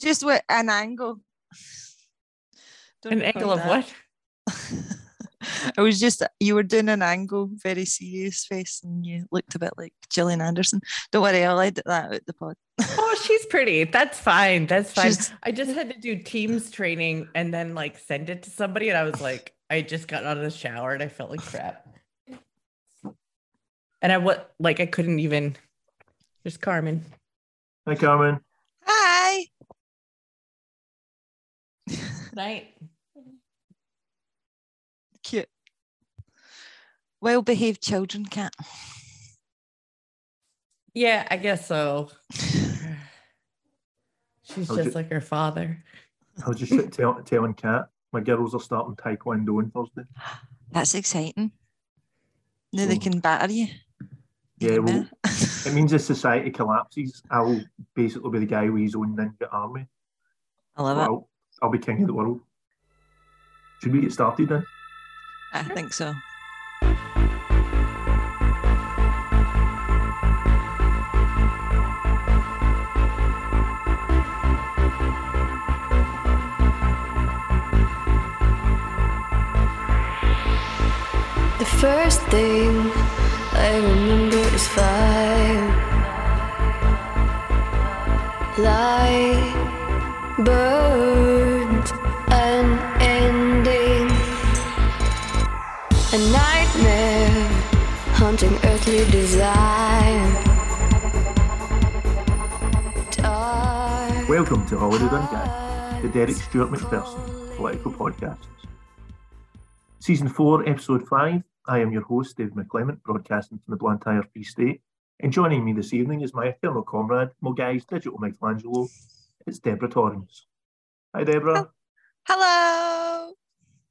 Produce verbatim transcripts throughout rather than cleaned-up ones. Just with an angle. Don't an angle of that. What? I was just, you were doing an angle, very serious face, and you looked a bit like Gillian Anderson. Don't worry, I'll edit that out of the pod. Oh, she's pretty. That's fine. That's fine. She's... I just had to do Teams training and then like send it to somebody, and I was like, I just got out of the shower and I felt like crap. And I was like, I couldn't even. There's Carmen. Hi, Carmen. Hi. Night. Cute. Well-behaved children, cat. Yeah, I guess so. She's just you, like her father. I was just tell, telling Kat, my girls are starting Taekwondo on Thursday. That's exciting. Now so, they can batter you. Yeah, well, it means if society collapses, I'll basically be the guy with his own ninja army. I love so it. I'll, I'll be king of the world. Should we get started then? I think so. The first thing I remember is fire, light, burns, unending. A nightmare haunting earthly desire. Dark. Welcome to Holiday Done Guy, the Derek Stewart McPherson Political Podcast. Season four, Episode five. I am your host, Dave McClement, broadcasting from the Blantyre Free State. And joining me this evening is my eternal comrade, my guy's digital Michelangelo. It's Deborah Torrens. Hi, Deborah. Hello.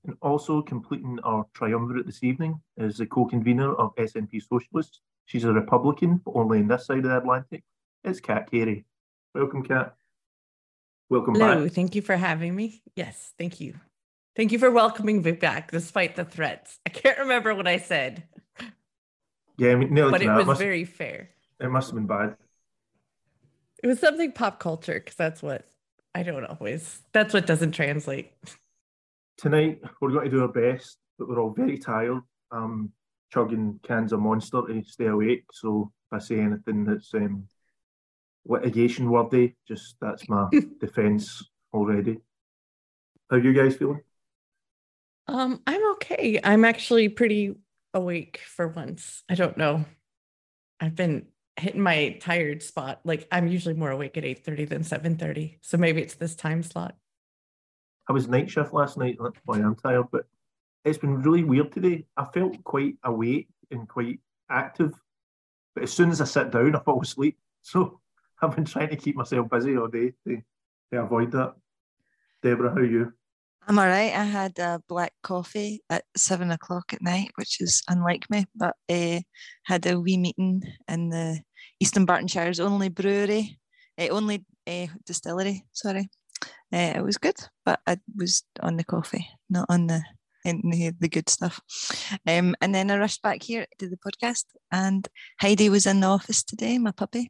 And also completing our triumvirate this evening is the co-convener of S N P Socialists. She's a Republican, but only on this side of the Atlantic. It's Kat Carey. Welcome, Kat. Welcome Hello, back. Hello, thank you for having me. Yes, thank you. Thank you for welcoming me back, despite the threats. I can't remember what I said. Yeah, I mean, no, but it was it must, very fair. It must have been bad. It was something pop culture, because that's what, I don't always, that's what doesn't translate. Tonight, we're going to do our best, but we're all very tired. Um, chugging cans of Monster to stay awake, so if I say anything that's um, litigation-worthy, just that's my defence already. How are you guys feeling? Um, I'm okay. I'm actually pretty awake for once. I don't know. I've been hitting my tired spot. Like, I'm usually more awake at eight thirty than seven thirty, so maybe it's this time slot. I was night shift last night, that's why I'm tired, but it's been really weird today. I felt quite awake and quite active, but as soon as I sit down, I fall asleep. So I've been trying to keep myself busy all day to, to avoid that. Deborah, how are you? I'm all right. I had a black coffee at seven o'clock at night, which is unlike me, but I had a wee meeting in the Eastern Bartonshire's only brewery, uh, only uh, distillery, sorry. Uh, it was good, but I was on the coffee, not on the the, the good stuff. Um, and then I rushed back here to the podcast, and Heidi was in the office today, my puppy.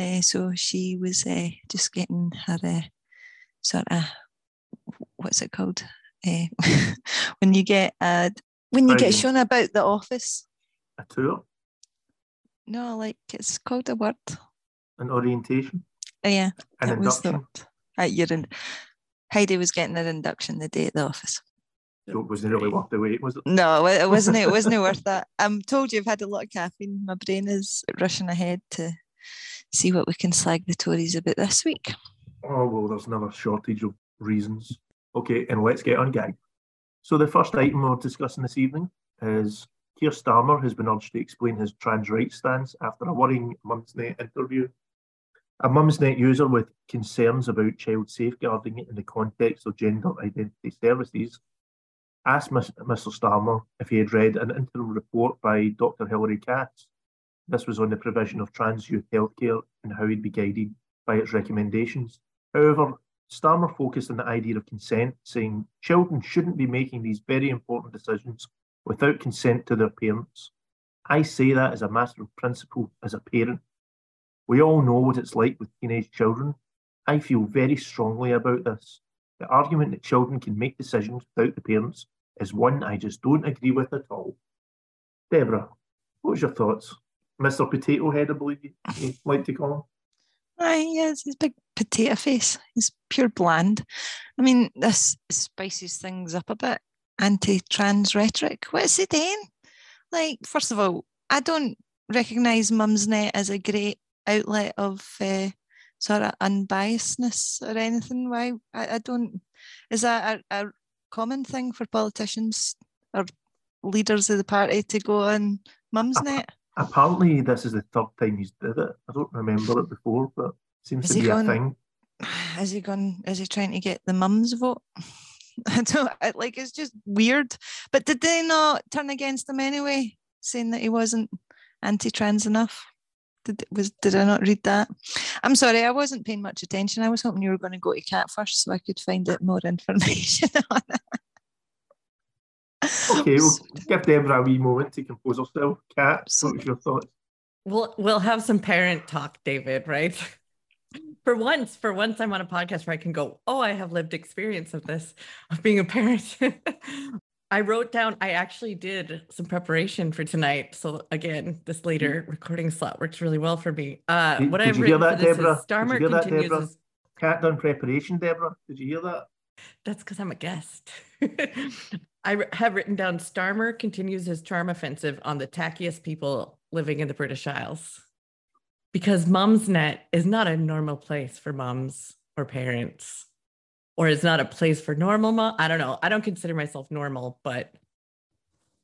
Uh, so she was uh, just getting her uh, sort of, what's it called? Uh, when you get uh, when you get shown about the office. A tour? No, like it's called a word. An orientation? Uh, yeah. An induction? At your in- Heidi was getting her induction the day at the office. So it wasn't really worth the wait, was it? No, it wasn't. It wasn't worth that. I'm told you've had a lot of caffeine. My brain is rushing ahead to see what we can slag the Tories about this week. Oh well, there's never a shortage of reasons. Okay, and let's get on, gang. So the first item we're discussing this evening is Keir Starmer has been urged to explain his trans rights stance after a worrying Mumsnet interview. A Mumsnet user with concerns about child safeguarding in the context of gender identity services asked Mister Starmer if he had read an interim report by Doctor Hilary Katz. This was on the provision of trans youth healthcare and how he'd be guided by its recommendations. However, Starmer focused on the idea of consent, saying children shouldn't be making these very important decisions without consent to their parents. I say that as a matter of principle as a parent. We all know what it's like with teenage children, I feel very strongly about this. The argument that children can make decisions without the parents is one I just don't agree with at all. Deborah, what's your thoughts? Mister Potato Head, I believe you like to call him. Aye, yes, he's big potato face. He's pure bland. I mean, this spices things up a bit. Anti-trans rhetoric. What is he doing? Like, first of all, I don't recognise Mumsnet as a great outlet of uh, sort of unbiasedness or anything. Why? I, I don't. Is that a, a common thing for politicians or leaders of the party to go on Mumsnet? Apparently, this is the third time he's did it. I don't remember it before, but it seems is to be gone, a thing. Is he gone? Is he trying to get the mums vote? I don't I, like. It's just weird. But did they not turn against him anyway, saying that he wasn't anti-trans enough? Did was did I not read that? I'm sorry, I wasn't paying much attention. I was hoping you were going to go to Cat first, so I could find out more information on it. Okay, we'll give Deborah a wee moment to compose herself. Kat, what's your thoughts? We'll, we'll have some parent talk, David, right? For once, for once I'm on a podcast where I can go, oh, I have lived experience of this, of being a parent. I wrote down, I actually did some preparation for tonight. So again, this later recording slot works really well for me. Uh, did, what did I've written that, for this Deborah? Is Starmer did continues. That, as... Kat done preparation, Deborah. Did you hear that? That's because I'm a guest. I have written down Starmer continues his charm offensive on the tackiest people living in the British Isles, because Mumsnet is not a normal place for mums or parents, or is not a place for normal mom. I don't know. I don't consider myself normal, but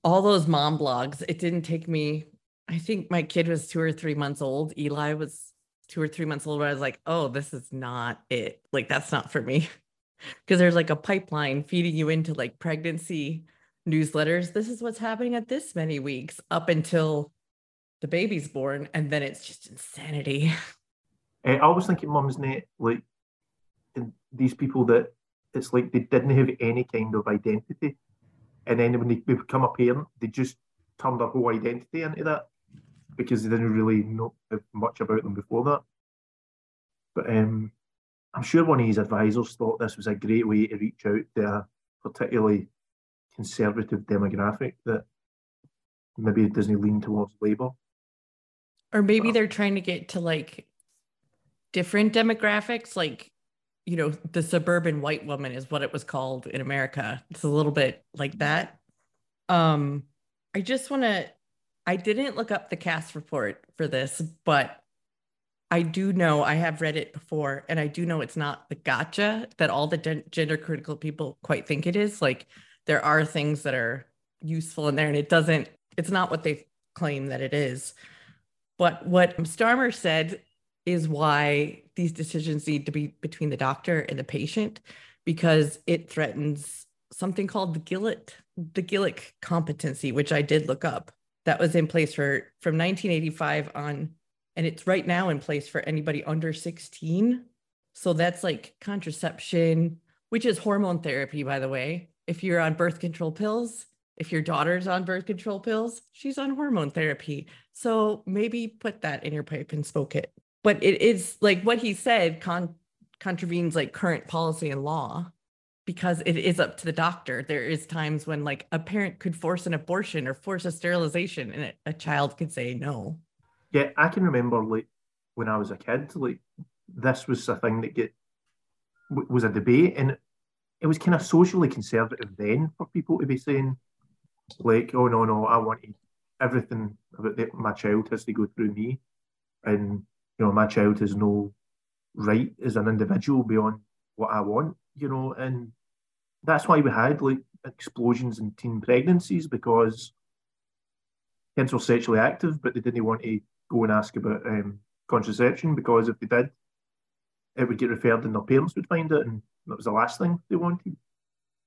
all those mom blogs, it didn't take me. I think my kid was two or three months old. Eli was two or three months old. But I was like, oh, this is not it. Like, that's not for me. Because there's like a pipeline feeding you into like pregnancy newsletters. This is what's happening at this many weeks up until the baby's born. And then it's just insanity. I always think at Mumsnet, like these people that it's like they didn't have any kind of identity. And then when they become a parent, they just turn their whole identity into that because they didn't really know much about them before that. But, um, I'm sure one of his advisors thought this was a great way to reach out to a particularly conservative demographic that maybe doesn't lean towards Labour. Or maybe but, they're trying to get to like different demographics, like, you know, the suburban white woman is what it was called in America. It's a little bit like that. Um, I just want to, I didn't look up the cast report for this, but I do know I have read it before, and I do know it's not the gotcha that all the de- gender critical people quite think it is. Like, there are things that are useful in there, and it doesn't, it's not what they claim that it is. But what Starmer said is why these decisions need to be between the doctor and the patient, because it threatens something called the Gillick, the Gillick competency, which I did look up. That was in place for from nineteen eighty-five on. And it's right now in place for anybody under sixteen. So that's like contraception, which is hormone therapy, by the way. If you're on birth control pills, if your daughter's on birth control pills, she's on hormone therapy. So maybe put that in your pipe and smoke it. But it is like what he said con- contravenes like current policy and law, because it is up to the doctor. There is times when like a parent could force an abortion or force a sterilization and a child could say no. Yeah, I can remember, like, when I was a kid, like, this was a thing that get, w- was a debate, and it was kind of socially conservative then for people to be saying, like, oh, no, no, I want to, everything about the, my child has to go through me, and, you know, my child has no right as an individual beyond what I want, you know, and that's why we had, like, explosions in teen pregnancies, because kids were sexually active, but they didn't want to go and ask about um, contraception, because if they did, it would get referred and their parents would find it, and that was the last thing they wanted.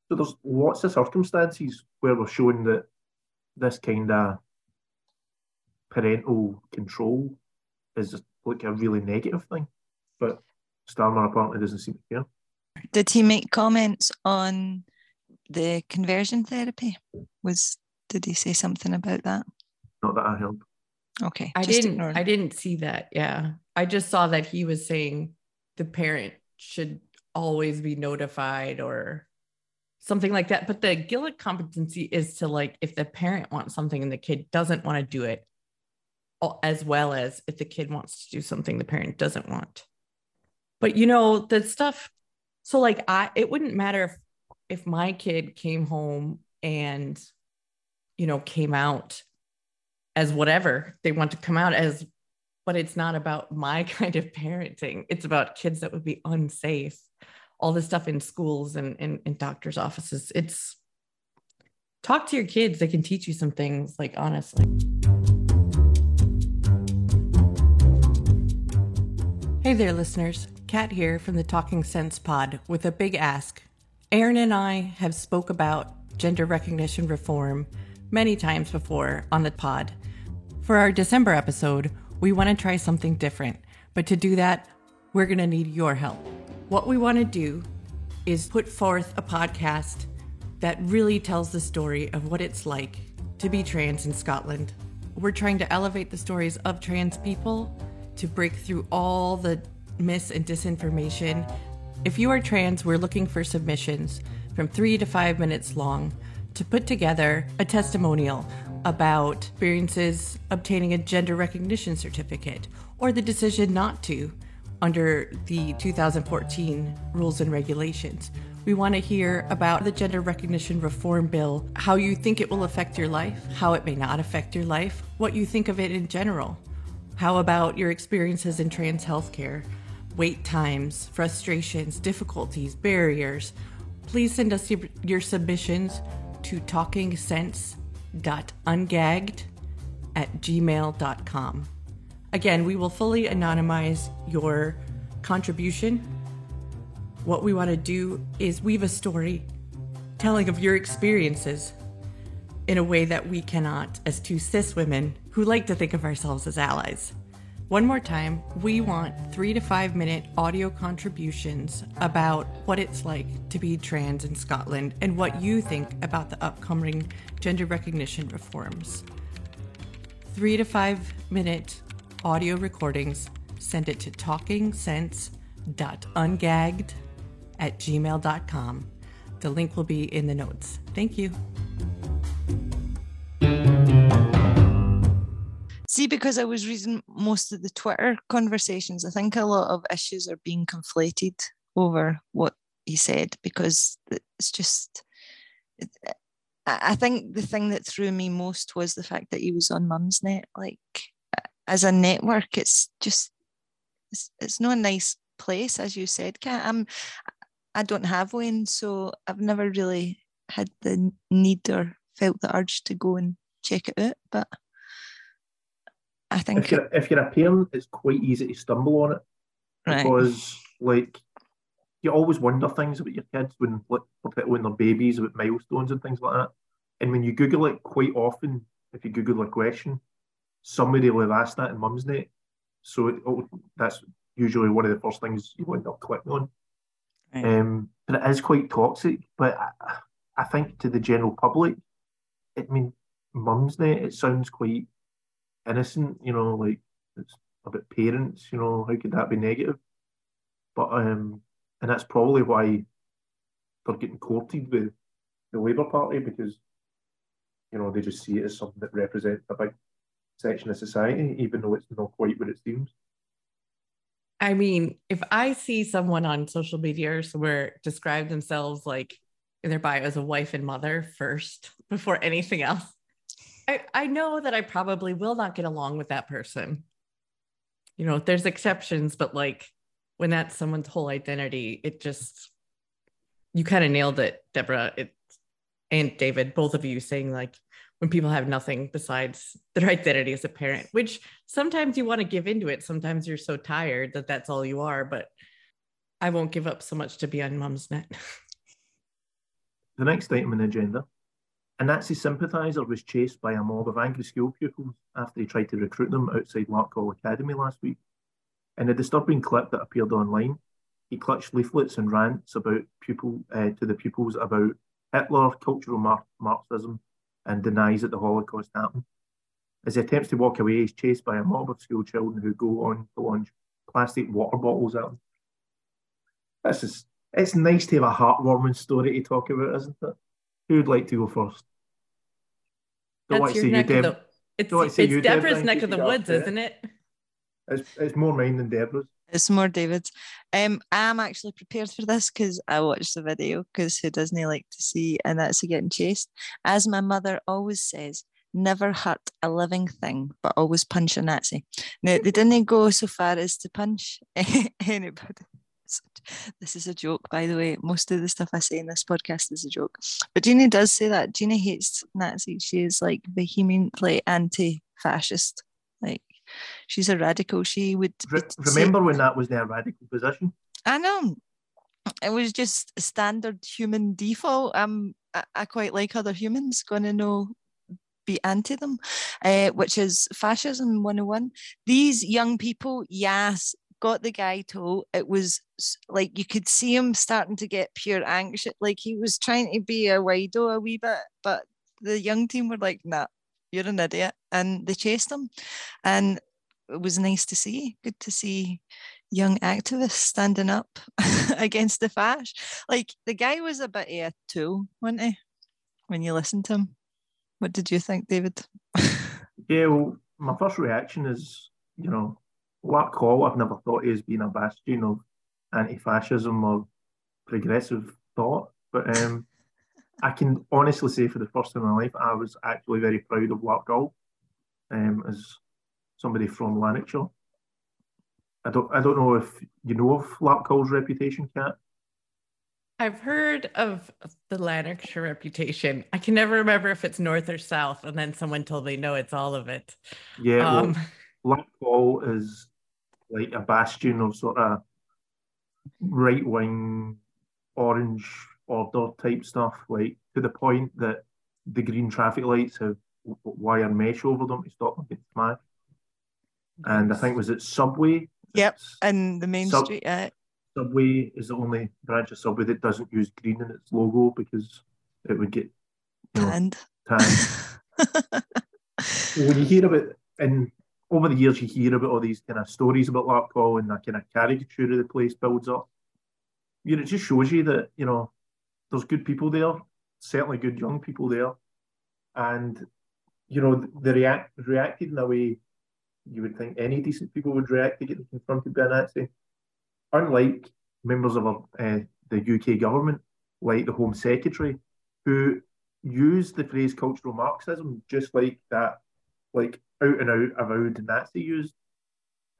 So there's lots of circumstances where we're showing that this kind of parental control is like a really negative thing, but Starmer apparently doesn't seem to care. Did he make comments on the conversion therapy? Was did he say something about that? Not that I heard. Okay. I didn't I didn't see that. Yeah. I just saw that he was saying the parent should always be notified or something like that. But the Gillick competency is to, like, if the parent wants something and the kid doesn't want to do it, as well as if the kid wants to do something the parent doesn't want. But, you know, the stuff, so like I, it wouldn't matter if, if my kid came home and, you know, came out as whatever they want to come out as, but it's not about my kind of parenting. It's about kids that would be unsafe, all this stuff in schools and in doctor's offices. It's talk to your kids. They can teach you some things, like, honestly. Hey there, listeners. Kat here from the Talking Sense Pod with a big ask. Aaron and I have spoke about gender recognition reform many times before on the pod. For our December episode, we want to try something different, but to do that, we're going to need your help. What we want to do is put forth a podcast that really tells the story of what it's like to be trans in Scotland. We're trying to elevate the stories of trans people to break through all the mis and disinformation. If you are trans, we're looking for submissions from three to five minutes long to put together a testimonial about experiences obtaining a gender recognition certificate or the decision not to under the two thousand fourteen rules and regulations. We want to hear about the Gender Recognition Reform Bill, how you think it will affect your life, how it may not affect your life, what you think of it in general. How about your experiences in trans healthcare, wait times, frustrations, difficulties, barriers? Please send us your submissions to talking sense dot ungagged at gmail dot com. Again, we will fully anonymize your contribution. What we want to do is weave a story telling of your experiences in a way that we cannot as two cis women who like to think of ourselves as allies. One more time, we want three to five minute audio contributions about what it's like to be trans in Scotland and what you think about the upcoming gender recognition reforms. Three to five minute audio recordings, send it to talking sense dot ungagged at gmail dot com. The link will be in the notes. Thank you. See, because I was reading most of the Twitter conversations, I think a lot of issues are being conflated over what he said, because it's just, I think the thing that threw me most was the fact that he was on Mumsnet. Like, as a network, it's just, it's, it's not a nice place, as you said, Kat. I'm, I don't have one, so I've never really had the need or felt the urge to go and check it out, but I think if you're, if you're a parent, it's quite easy to stumble on it, right? Because, like, you always wonder things about your kids when, like, particularly when they're babies, about milestones and things like that. And when you Google it, quite often, if you Google a question, somebody will have asked that in Mumsnet, so it, oh, that's usually one of the first things you end up clicking on. Right. Um, but it is quite toxic. But I, I think to the general public, I mean, Mumsnet, it sounds quite innocent, you know, like it's about parents, you know, how could that be negative? But um, and that's probably why they're getting courted with the Labour Party, because, you know, they just see it as something that represents a big section of society, even though it's not quite what it seems. I mean, if I see someone on social media or somewhere describe themselves, like, in their bio as a wife and mother first before anything else, I, I know that I probably will not get along with that person. You know, there's exceptions, but, like, when that's someone's whole identity, it just, you kind of nailed it, Deborah it, and David, both of you saying, like, when people have nothing besides their identity as a parent, which sometimes you want to give into it. Sometimes you're so tired that that's all you are, but I won't give up so much to be on Mumsnet. The next item on the agenda. A Nazi sympathiser was chased by a mob of angry school pupils after he tried to recruit them outside Larkhall Academy last week. In a disturbing clip that appeared online, he clutched leaflets and rants about pupil, uh, to the pupils about Hitler, cultural mar- Marxism, and denies that the Holocaust happened. As he attempts to walk away, he's chased by a mob of school children who go on to launch plastic water bottles at him. This is, it's nice to have a heartwarming story to talk about, isn't it? Who would like to go first? Don't want to see you, Deb. It's, it's you, Deborah's Deb, neck of the woods, isn't it? It's, it's more mine than Deborah's. It's more David's. Um, I'm actually prepared for this because I watched the video, because who doesn't like to see, and that's a getting chased. As my mother always says, never hurt a living thing, but always punch a Nazi. Now, they didn't go so far as to punch anybody. This is a joke, by the way. Most of the stuff I say in this podcast is a joke. But Gina does say that. Gina hates Nazis. She is like vehemently anti-fascist. Like, she's a radical. She would Re- remember say, when that was their radical position. I know. It was just standard human default. Um, I, I quite like other humans going to know. Be anti them, uh, which is fascism one oh one. These young people, yes, got the guy toe. It was like you could see him starting to get pure anxious, like he was trying to be a wido a wee bit, but the young team were like, nah, you're an idiot, and they chased him. And it was nice to see, good to see young activists standing up against the fash. Like, the guy was a bit of a tool, wasn't he, when you listen to him? What did you think, David? Yeah, well, my first reaction is, you know, Lark Hall, I've never thought he has been a bastion of anti-fascism or progressive thought, but um, I can honestly say for the first time in my life, I was actually very proud of Lark Hall um, as somebody from Lanarkshire. I don't, I don't know if you know of Lark Hall's reputation, Kat? I've heard of the Lanarkshire reputation. I can never remember if it's north or south, and then someone told me, no, it's all of it. Yeah, um, well, Lark Hall is like a bastion of sort of right-wing orange order type stuff, like to the point that the green traffic lights have wire mesh over them to stop them getting smashed. And I think it was it Subway? Yep, and the main Sub- street. Uh- Subway is the only branch of Subway that doesn't use green in its logo because it would get, you know, tanned. tanned. When you hear about, and over the years you hear about all these kind of stories about Lark Hall and that kind of caricature of the place builds up, you know, it just shows you that, you know, there's good people there, certainly good young people there, and, you know, they react, reacted in a way you would think any decent people would react to get confronted by a Nazi. Unlike members of our, uh, the U K government, like the Home Secretary, who use the phrase cultural Marxism just like that, like out and out avowed Nazi used.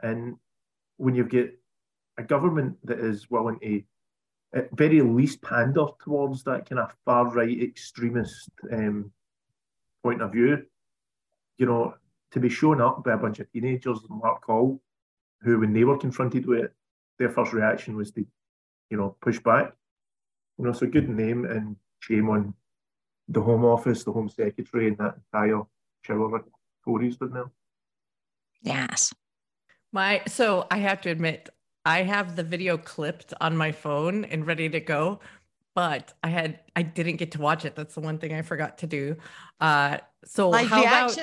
And when you've got a government that is willing to, at very least, pander towards that kind of far right extremist um, point of view, you know, to be shown up by a bunch of teenagers in Lark Hall, who when they were confronted with it, their first reaction was to, you know, push back. You know, so good name and shame on the Home Office, the Home Secretary, and that entire shower of Tories with them. Yes. My so I have to admit, I have the video clipped on my phone and ready to go, but I had I didn't get to watch it. That's the one thing I forgot to do. Uh, so like how about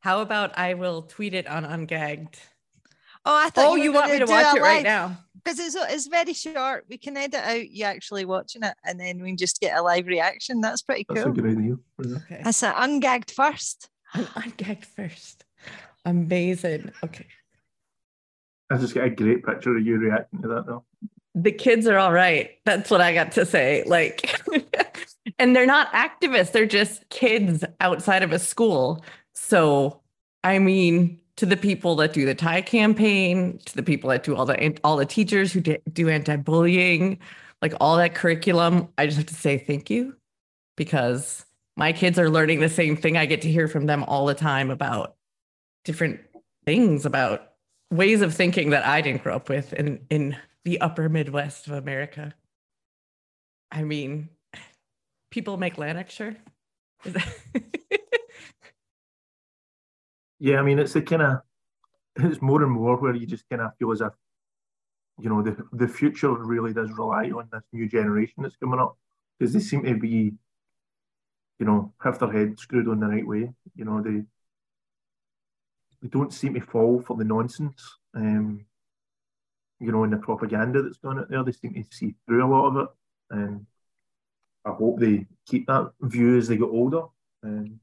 how about I will tweet it on Ungagged. Oh, I thought oh, you, you want me to watch it right now. Because it's, it's very short. We can edit out you actually watching it, and then we can just get a live reaction. That's pretty cool. That's a good idea. Okay. That's an ungagged first. An ungagged first. Amazing. Okay. I just got a great picture of you reacting to that, though. The kids are all right. That's what I got to say. Like, and they're not activists. They're just kids outside of a school. So, I mean... to the people that do the Thai campaign, to the people that do all the all the teachers who do anti-bullying, like all that curriculum, I just have to say thank you, because my kids are learning the same thing. I get to hear from them all the time about different things, about ways of thinking that I didn't grow up with in, in the upper Midwest of America. I mean, people make Lanarkshire. Is that- Yeah, I mean, it's the kind of, it's more and more where you just kind of feel as if, you know, the, the future really does rely on this new generation that's coming up, because they seem to be, you know, have their head screwed on the right way. You know, they they don't seem to fall for the nonsense. Um, you know, in the propaganda that's gone out there. They seem to see through a lot of it, and I hope they keep that view as they get older. Um,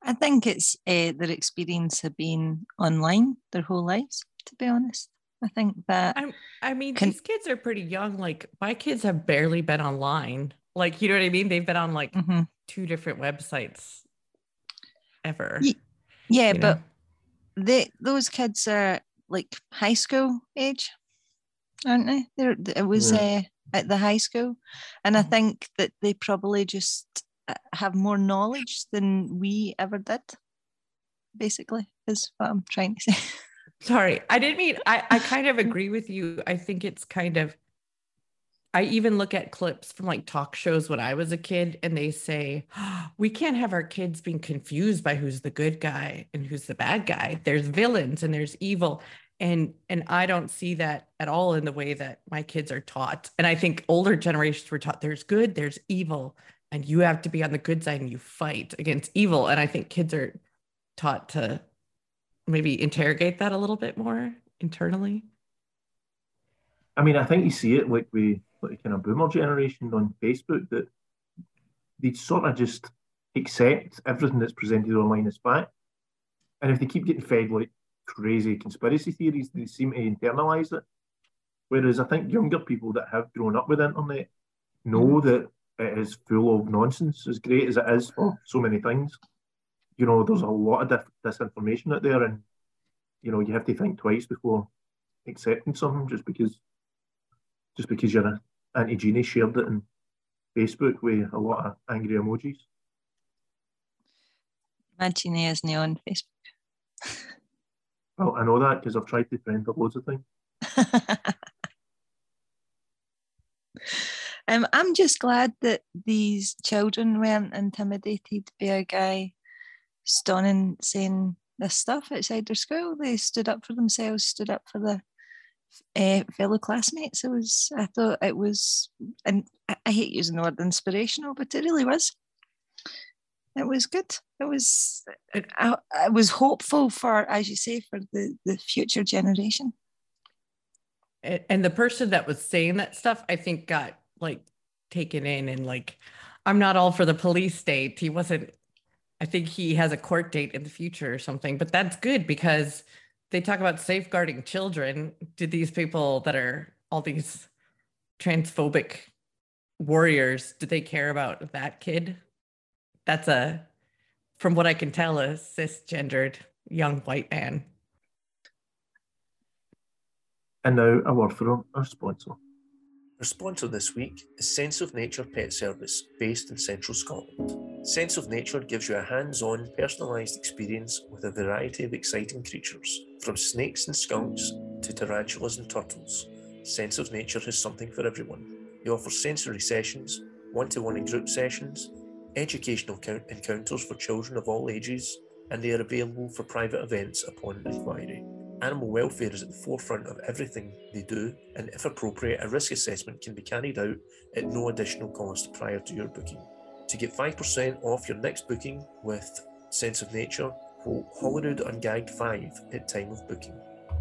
I think it's uh, their experience of being online their whole lives, to be honest. I think that... I, I mean, can, these kids are pretty young. Like, my kids have barely been online. Like, you know what I mean? They've been on, like, mm-hmm. two different websites ever. Yeah, yeah but they, those kids are, like, high school age, aren't they? They're, it was yeah. uh, at the high school. And I think that they probably just have more knowledge than we ever did, basically, is what I'm trying to say. Sorry, I didn't mean, I, I kind of agree with you. I think it's kind of, I even look at clips from like talk shows when I was a kid, and they say, oh, we can't have our kids being confused by who's the good guy and who's the bad guy. There's villains and there's evil. And, and I don't see that at all in the way that my kids are taught. And I think older generations were taught there's good, there's evil, and you have to be on the good side and you fight against evil. And I think kids are taught to maybe interrogate that a little bit more internally. I mean, I think you see it like we, like kind of boomer generation on Facebook, that they sort of just accept everything that's presented online as fact. And if they keep getting fed like crazy conspiracy theories, they seem to internalize it. Whereas I think younger people that have grown up with the internet know that it is full of nonsense, as great as it is for so many things. You know, there's a lot of dif- disinformation out there, and, you know, you have to think twice before accepting something just because just because your Auntie Jeannie shared it on Facebook with a lot of angry emojis. My Jeannie isn't on Facebook. Well, I know that because I've tried to friend her loads of things. um, I'm just glad that these children weren't intimidated by a guy stunning saying this stuff outside their school. They stood up for themselves, stood up for the uh, fellow classmates. It was, I thought it was, and I hate using the word inspirational, but it really was. It was good. It was, I, I was hopeful for, as you say, for the, the future generation. And, and the person that was saying that stuff, I think, got like taken in and like, I'm not all for the police state. He wasn't, I think he has a court date in the future or something, but that's good because they talk about safeguarding children. Did these people that are all these transphobic warriors, do they care about that kid? That's a, from what I can tell, a cisgendered young white man. And now a word for our sponsor. Our sponsor this week is Sense of Nature Pet Service, based in central Scotland. Sense of Nature gives you a hands-on, personalised experience with a variety of exciting creatures, from snakes and skunks to tarantulas and turtles. Sense of Nature has something for everyone. They offer sensory sessions, one-to-one and group sessions, educational encounters for children of all ages, and they are available for private events upon inquiry. Animal welfare is at the forefront of everything they do, and if appropriate, a risk assessment can be carried out at no additional cost prior to your booking. To get five percent off your next booking with Sense of Nature, quote Holyrood Ungagged five at time of booking.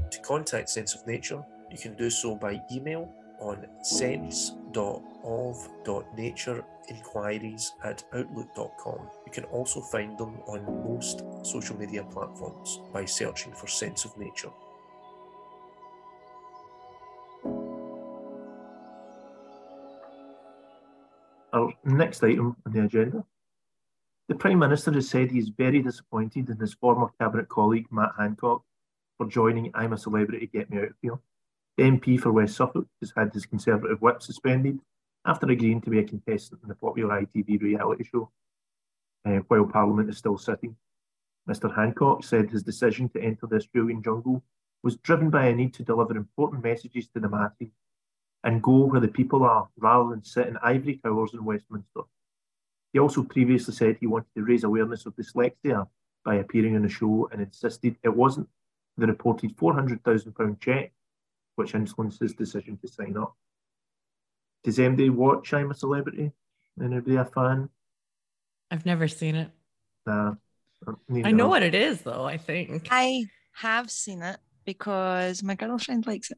To contact Sense of Nature, you can do so by email on sense dot of dot nature inquiries at outlook dot com. You can also find them on most social media platforms by searching for Sense of Nature. Our next item on the agenda. The Prime Minister has said he is very disappointed in his former cabinet colleague Matt Hancock for joining I'm a Celebrity, Get Me Out of Here. The M P for West Suffolk has had his Conservative whip suspended after agreeing to be a contestant in the popular I T V reality show uh, while Parliament is still sitting. Mister Hancock said his decision to enter the Australian jungle was driven by a need to deliver important messages to the masses and go where the people are, rather than sit in ivory towers in Westminster. He also previously said he wanted to raise awareness of dyslexia by appearing on the show, and insisted it wasn't the reported four hundred thousand pounds cheque which influenced his decision to sign up. Does anybody watch I'm a Celebrity? Anybody a fan? I've never seen it. Nah. I know what it is, though, I think. I have seen it. because my girlfriend likes it.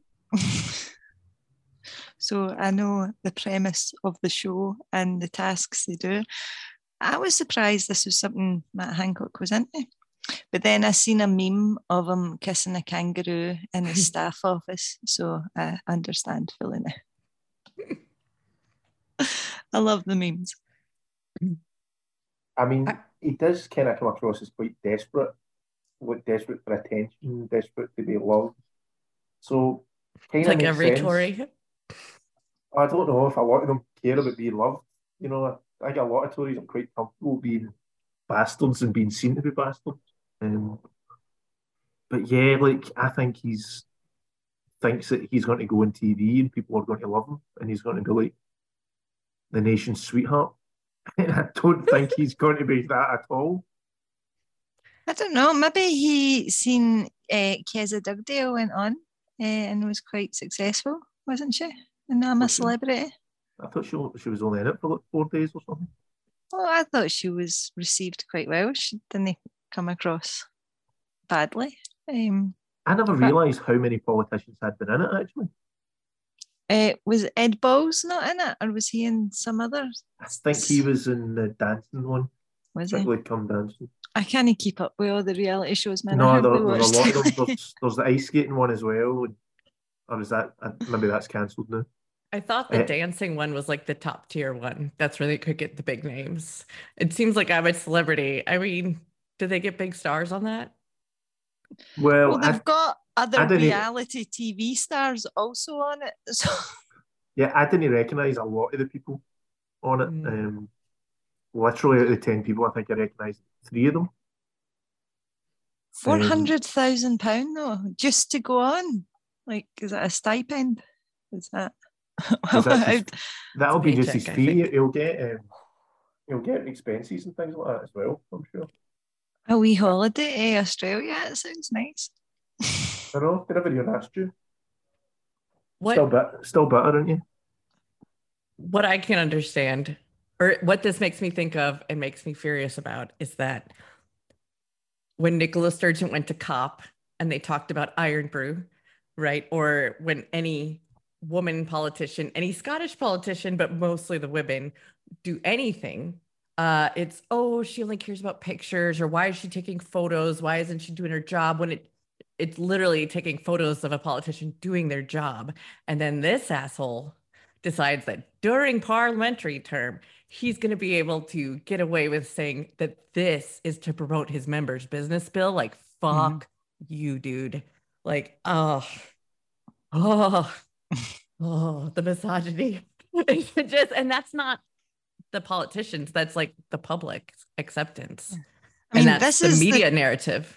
So I know the premise of the show and the tasks they do. I was surprised this was something Matt Hancock was into. But then I seen a meme of him kissing a kangaroo in his staff office, so I understand fully now. I love the memes. I mean, he does kind of come across as quite desperate, like desperate for attention, desperate to be loved. So, kind of like every sense. Tory. I don't know if a lot of them care about being loved. You know, I think a lot of Tories are quite comfortable being bastards and being seen to be bastards. Um, but yeah, like I think he's thinks that he's going to go on T V and people are going to love him, and he's going to be like the nation's sweetheart. And I don't think he's going to be that at all. I don't know. Maybe he seen uh, Kezia Dugdale went on uh, and was quite successful, wasn't she? And I'm a Celebrity. I thought she she was only in it for like four days or something. Well, I thought she was received quite well. She didn't come across badly. Um, I never realised how many politicians had been in it, actually. Uh, was Ed Balls not in it, or was he in some other? I think he was in the dancing one. Was he? Come dancing. I can't keep up with all the reality shows, man. No, there, there's a lot of them. There's, there's the ice skating one as well. Or is that, maybe that's cancelled now? I thought the uh, dancing one was like the top tier one. That's where they could get the big names. It seems like I'm a Celebrity. I mean, did they get big stars on that? Well, well they've I, got other reality T V stars also on it. So. Yeah, I didn't recognise a lot of the people on it. Mm. Um, literally, out of the ten people, I think I recognised three of them. four hundred thousand pounds um, though, just to go on. Like, is that a stipend? Is that... Well, that just, that'll be just his fee. He'll get um, he'll get expenses and things like that as well, I'm sure. A wee holiday to Australia, it sounds nice. I know, did everybody ask you? What, still, bit, still bitter, aren't you? What I can understand, or what this makes me think of and makes me furious about, is that when Nicola Sturgeon went to COP and they talked about Iron Brew, right? Or when any woman politician, any Scottish politician, but mostly the women, do anything, uh, it's, oh, she only cares about pictures, or why is she taking photos? Why isn't she doing her job? When it it's literally taking photos of a politician doing their job. And then this asshole decides that during parliamentary term, he's going to be able to get away with saying that this is to promote his members' business bill. Like, fuck mm-hmm. you, dude. Like, oh, oh. Oh, the misogyny. Just, and that's not the politicians, that's like the public acceptance. I mean, and that's this is the media the, narrative.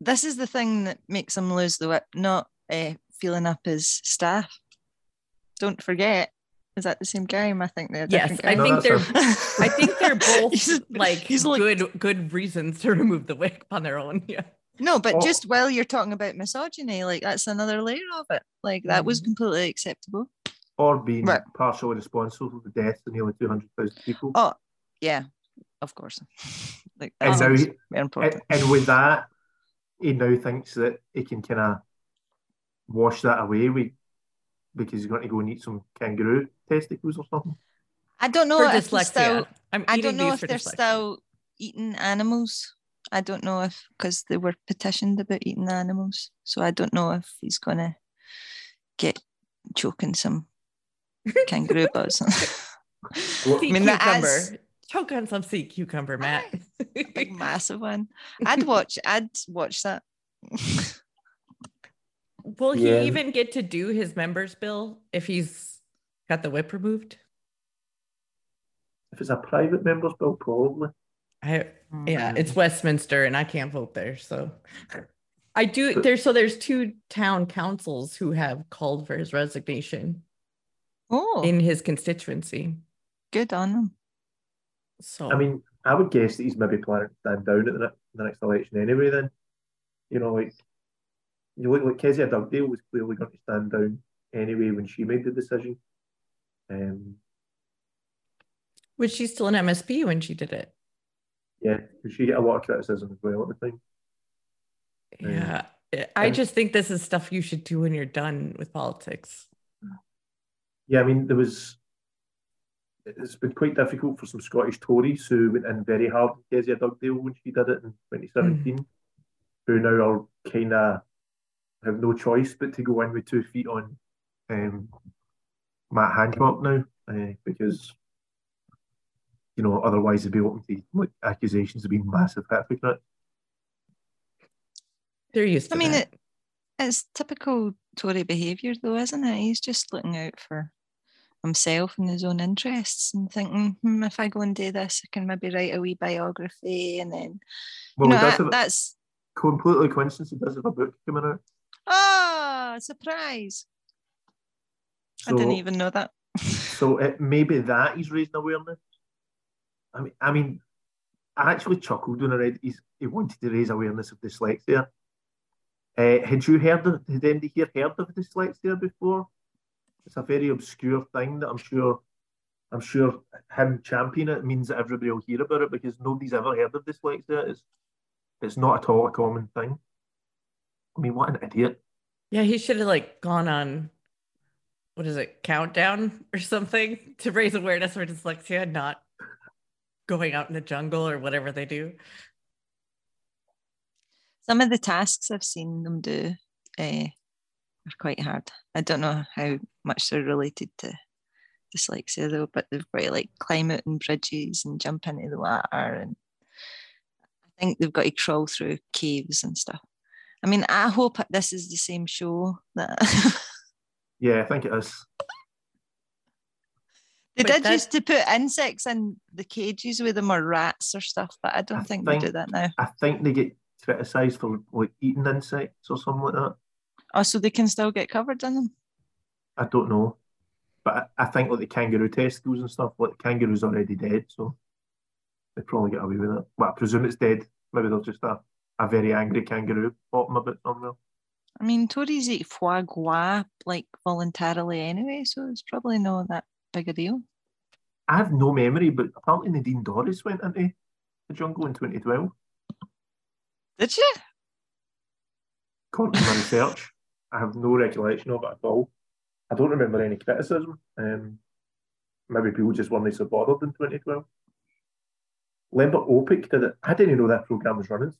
This is the thing that makes them lose the whip, not uh, feeling up his staff. Don't forget, is that the same game? I think they're yes, I think no, they're I think they're both he's, like he's good like, good reasons to remove the whip on their own. Yeah. No, but oh. just while you're talking about misogyny, like that's another layer of it. Like that mm-hmm. was completely acceptable. Or being right. partially responsible for the death of nearly two hundred thousand people. Oh, yeah, of course. Like, and, now, he, and, and with that, he now thinks that he can kind of wash that away with, because he's going to go and eat some kangaroo testicles or something. I don't know if they're still. I'm I don't know if they're dyslexia. still eating animals. I don't know if, because they were petitioned about eating animals, so I don't know if he's going to get choking some kangaroo buzz. I mean, cucumber. Choke on some sea cucumber, Matt. A big massive one. I'd watch, I'd watch that. Will he yeah. even get to do his members' bill if he's got the whip removed? If it's a private members' bill, probably. I, yeah, it's Westminster and I can't vote there. So I do there. So there's two town councils who have called for his resignation oh. in his constituency. Good on them. So, I mean, I would guess that he's maybe planning to stand down at the, the next election anyway. Then, you know, like you look like Kezia Dugdale was clearly going to stand down anyway when she made the decision. Um, was she still an M S P when she did it? Yeah, because she get a lot of criticism as well at the time. Yeah, um, I and, just think this is stuff you should do when you're done with politics. Yeah, I mean, there was, it's been quite difficult for some Scottish Tories who went in very hard on Kezia Dugdale when she did it in twenty seventeen, mm. who now are kind of have no choice but to go in with two feet on um, Matt Hancock now, uh, because, you know, otherwise they'd be open to like, accusations of being massive hypocrites. They're used to I mean, that. It, it's typical Tory behaviour, though, isn't it? He's just looking out for himself and his own interests and thinking, hmm, if I go and do this, I can maybe write a wee biography. And then, well, you know, that, a, that's completely coincidence. He does have a book coming out. Oh, surprise! So, I didn't even know that. So it, maybe that he's raising awareness. I mean, I mean, I actually chuckled when I read he's, he wanted to raise awareness of dyslexia. Uh, had you heard of, had anybody here heard of dyslexia before? It's a very obscure thing that I'm sure, I'm sure him championing it means that everybody will hear about it because nobody's ever heard of dyslexia. It's, it's not at all a common thing. I mean, what an idiot. Yeah, he should have like gone on, what is it, Countdown or something to raise awareness for dyslexia, not going out in the jungle or whatever they do. Some of the tasks I've seen them do uh, are quite hard. I don't know how much they're related to dyslexia though, but they've got to like climb out in bridges and jump into the water, and I think they've got to crawl through caves and stuff. I mean, I hope this is the same show that. Yeah, I think it is. They but did that, used to put insects in the cages with them or rats or stuff, but I don't I think, think they do that now. I think they get criticised for like eating insects or something like that. Oh, so they can still get covered in them? I don't know. But I, I think like the kangaroo testicles and stuff, like the kangaroo's already dead, so they probably get away with it. Well, I presume it's dead. Maybe they're just a, a very angry kangaroo bought them a bit somewhere. I mean, Tories eat foie gras like voluntarily anyway, so it's probably no that big a deal. I have no memory, but apparently Nadine Dorries went into the jungle in twenty twelve. Did she? According to my research, I have no recollection of it at all. I don't remember any criticism. Um, maybe people just weren't so bothered in twenty twelve. Lembit Opik did it. I didn't even know that programme was running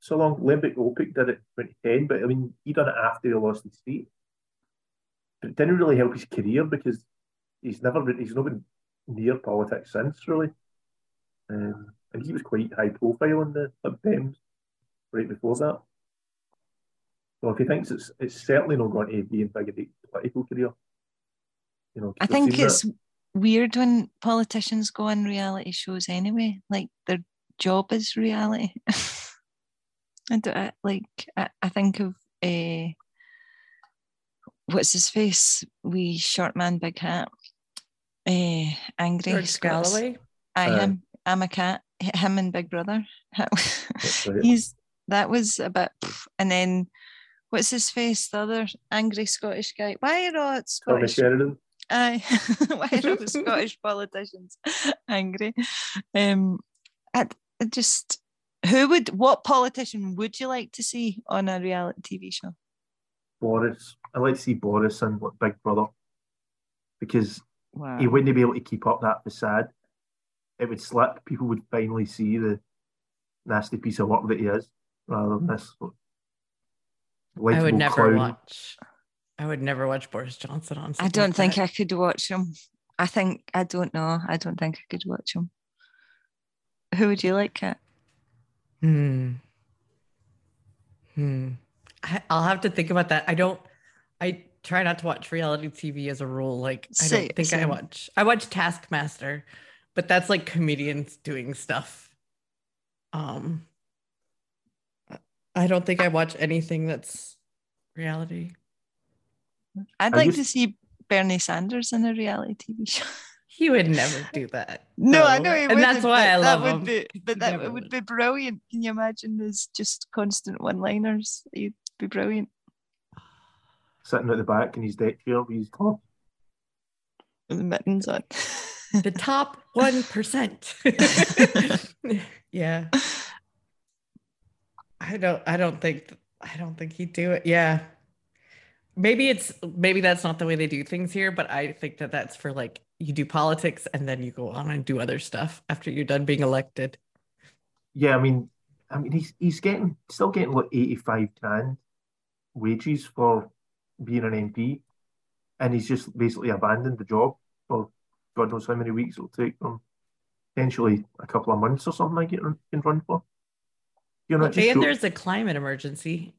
so long. Lembit Opik did it in twenty ten, but I mean, he done it after he lost his seat. But it didn't really help his career because he's never been, he's not been near politics since, really. Um, and he was quite high profile in the Dems right before that. So if he thinks it's it's certainly not going to be in big a political career, you know. I think it's that. Weird when politicians go on reality shows anyway. Like their job is reality. I don't I, like. I, I think of a. Uh, What's his face? Wee short man, big hat. Eh, angry. George Galloway. I uh, am. I'm a cat. Him and Big Brother. He's that was a bit. And then, what's his face? The other angry Scottish guy. Why are all Scottish? Sheridan. Aye. Why are all Scottish politicians angry? Um, I, I just who would what politician would you like to see on a reality T V show? Boris. I like to see Boris and Big Brother because wow. He wouldn't be able to keep up that facade. It would slip. People would finally see the nasty piece of work that he is rather than this. I would never clown. watch. I would never watch Boris Johnson on. I don't like think that. I could watch him. I think I don't know. I don't think I could watch him. Who would you like, Kat? Hmm. Hmm. I, I'll have to think about that. I don't. I try not to watch reality T V as a rule. Like I don't think I watch. I watch Taskmaster, but that's like comedians doing stuff. Um, I don't think I watch anything that's reality. I'd like to see Bernie Sanders in a reality T V show. He would never do that. No, I know he wouldn't. And that's why I love him. But that would be brilliant. Can you imagine? There's just constant one-liners. He'd be brilliant. Sitting at the back in his deck chair with his top. With the mittens on. The top one percent. Yeah. I don't I don't think I don't think he'd do it. Yeah. Maybe it's, maybe that's not the way they do things here, but I think that that's for like, you do politics and then you go on and do other stuff after you're done being elected. Yeah. I mean, I mean, he's, he's getting, still getting like eighty-five grand wages for being an M P. And he's just basically abandoned the job for God knows how many weeks it'll take them. Potentially a couple of months or something like it can run for. You're not just and there's a climate emergency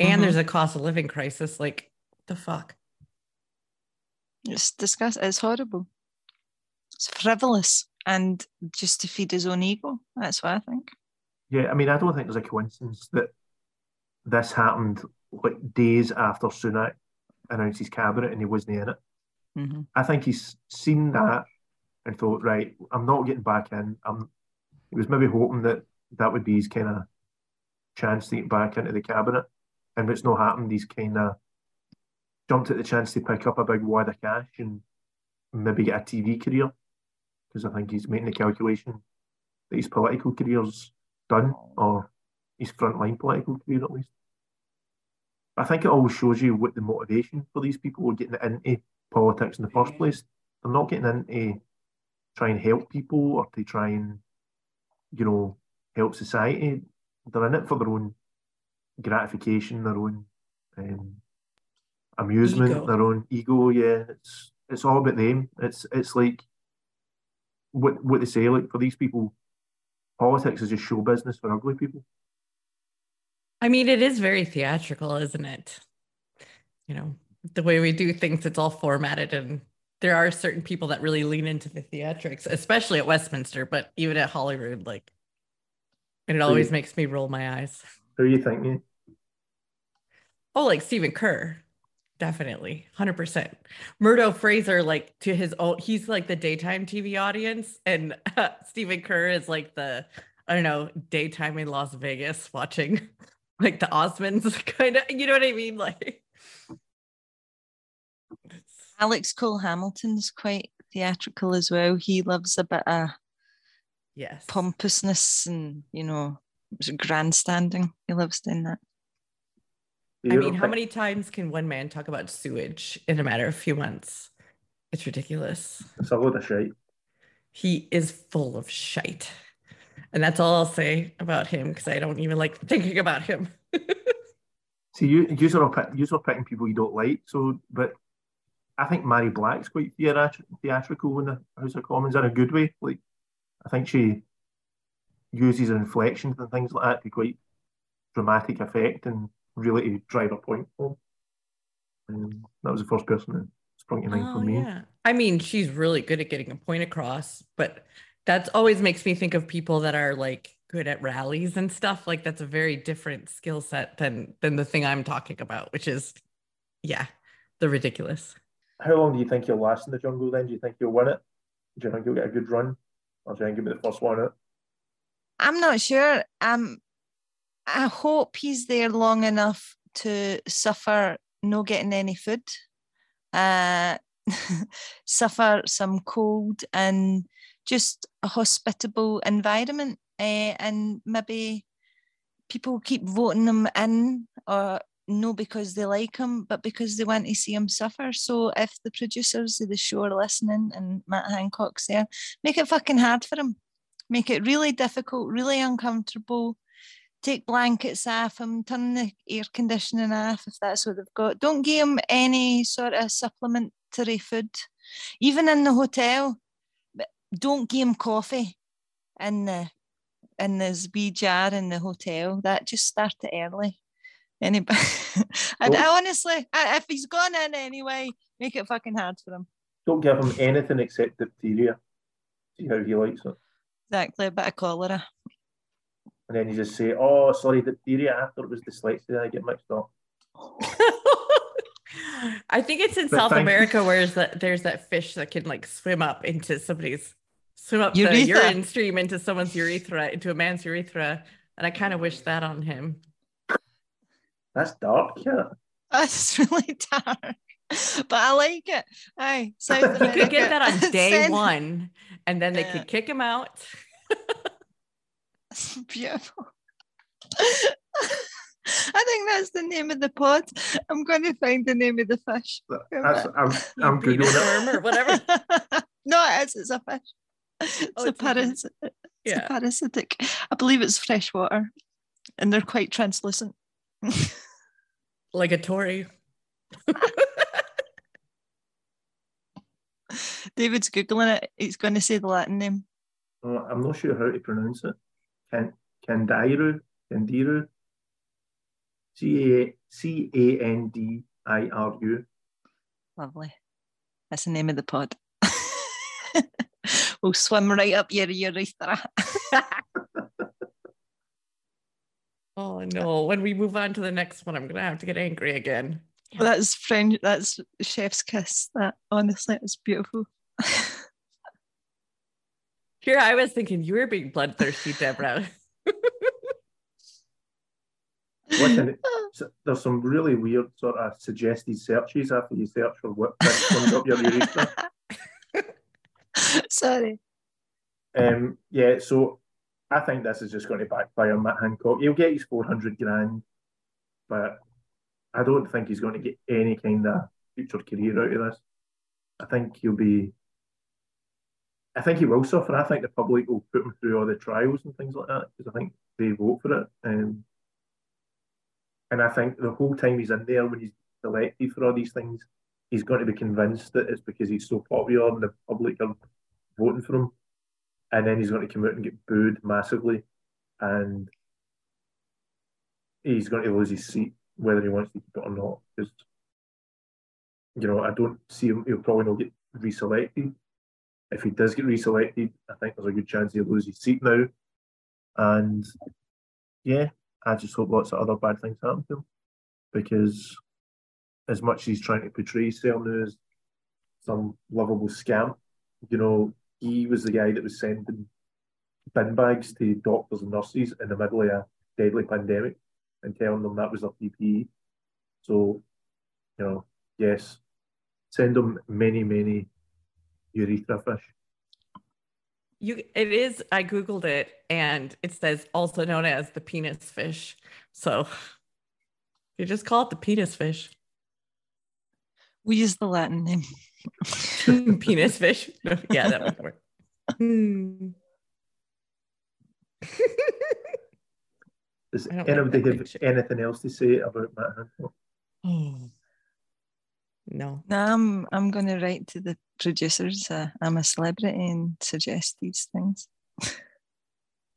and mm-hmm. there's a cost of living crisis. Like, the fuck? It's disgusting. It's horrible. It's frivolous and just to feed his own ego. That's what I think. Yeah, I mean, I don't think there's a coincidence that this happened like days after Sunak announced his cabinet and he wasn't in it. Mm-hmm. I think he's seen that and thought, right, I'm not getting back in. I'm, he was maybe hoping that that would be his kind of chance to get back into the cabinet. And it's not happened. He's kind of jumped at the chance to pick up a big wad of cash and maybe get a T V career, because I think he's making the calculation that his political career's done, or his frontline political career at least. I think it always shows you what the motivation for these people were getting into politics in the first place. They're not getting into trying to help people or to try and, you know, help society. They're in it for their own gratification, their own um, amusement, ego. Their own ego. Yeah, it's it's all about them. It's it's like what what they say. Like, for these people, politics is just show business for ugly people. I mean, it is very theatrical, isn't it? You know, the way we do things, it's all formatted, and there are certain people that really lean into the theatrics, especially at Westminster, but even at Holyrood, like, and it always who, makes me roll my eyes. Who are you thinking? Oh, like Stephen Kerr, definitely, one hundred percent. Murdo Fraser, like, to his own, he's like the daytime T V audience, and uh, Stephen Kerr is like the, I don't know, daytime in Las Vegas watching like the Osmonds, kind of, you know what I mean? Like, Alex Cole Hamilton's quite theatrical as well. He loves a bit of yes. pompousness and, you know, grandstanding. He loves doing that. I mean, how many times can one man talk about sewage in a matter of a few months? It's ridiculous. It's a load of shite. He is full of shite. And that's all I'll say about him, because I don't even like thinking about him. See, you you're all you're picking people you don't like. So, but I think Mary Black's quite theatrical in the House of Commons in a good way. Like, I think she uses inflections and things like that to quite dramatic effect and really to drive her point home. And that was the first person that sprung to mind oh, for me. Yeah. I mean, she's really good at getting a point across, but that always makes me think of people that are like good at rallies and stuff. Like, that's a very different skill set than than the thing I'm talking about, which is, yeah, the ridiculous. How long do you think you'll last in the jungle then? Do you think you'll win it? Do you think you'll get a good run? Or do you think you'll be the first one out? I'm not sure. Um, I hope he's there long enough to suffer no getting any food, uh, suffer some cold and just a hospitable environment, uh, and maybe people keep voting him in, or no because they like him, but because they want to see him suffer. So if the producers of the show are listening, and Matt Hancock's there, make it fucking hard for him. Make it really difficult, really uncomfortable. Take blankets off him, turn the air conditioning off if that's what they've got. Don't give him any sort of supplementary food. Even in the hotel, don't give him coffee in the in his wee jar in the hotel. That just started early. Anybody? And I honestly, I, if he's gone in anyway, make it fucking hard for him. Don't give him anything except diphtheria. See how he likes it. Exactly, a bit of cholera. And then you just say, "Oh, sorry, diphtheria. I thought it was dyslexia. I get mixed up." I think it's in but South America you. where that, there's that fish that can like swim up into somebody's swim up urethra. the urine stream into someone's urethra, into a man's urethra, and I kind of wish that on him. That's dark, yeah. That's really dark, but I like it. Aye, South America. You could get that on day one, and then they yeah. could kick him out. That's beautiful. I think that's the name of the pod. I'm going to find the name of the fish. That's, I'm, I'm good on it. Or whatever. No, it is. It's a fish. It's, oh, a, it's, paras- a, it's yeah. a parasitic. I believe it's freshwater, and they're quite translucent. Like a Tory. David's Googling it. He's going to say the Latin name. Oh, I'm not sure how to pronounce it. Candiru. Candiru. C A N D I R U. Lovely. That's the name of the pod. We'll swim right up your urethra. Oh no, when we move on to the next one, I'm going to have to get angry again. Well, that's French, that's chef's kiss. That honestly is beautiful. Here, I was thinking you were being bloodthirsty, Deborah. Listen, there's some really weird sort of suggested searches after you search for what comes up your urethra. Sorry. Um, yeah, so I think this is just going to backfire Matt Hancock. He'll get his four hundred grand, but I don't think he's going to get any kind of future career out of this. I think he'll be... I think he will suffer. I think the public will put him through all the trials and things like that, because I think they vote for it. Um, and I think the whole time he's in there, when he's elected for all these things, he's got to be convinced that it's because he's so popular and the public are voting for him. And then he's going to come out and get booed massively. And he's going to lose his seat, whether he wants to keep it or not. Because, you know, I don't see him, he'll probably not get re-selected. If he does get re-selected, I think there's a good chance he'll lose his seat now. And, yeah, I just hope lots of other bad things happen to him. Because as much as he's trying to portray himself as some lovable scamp, you know, he was the guy that was sending bin bags to doctors and nurses in the middle of a deadly pandemic and telling them that was their P P E. So, you know, yes, send them many, many urethra fish. You, it is, I Googled it, and it says also known as the penis fish. So you just call it the penis fish. We use the Latin name. Penis fish. No, yeah, that would work. Mm. Does anybody have anything else to say about Matt Hancock? Oh. No. No, I'm, I'm going to write to the producers. Uh, I'm a celebrity and suggest these things.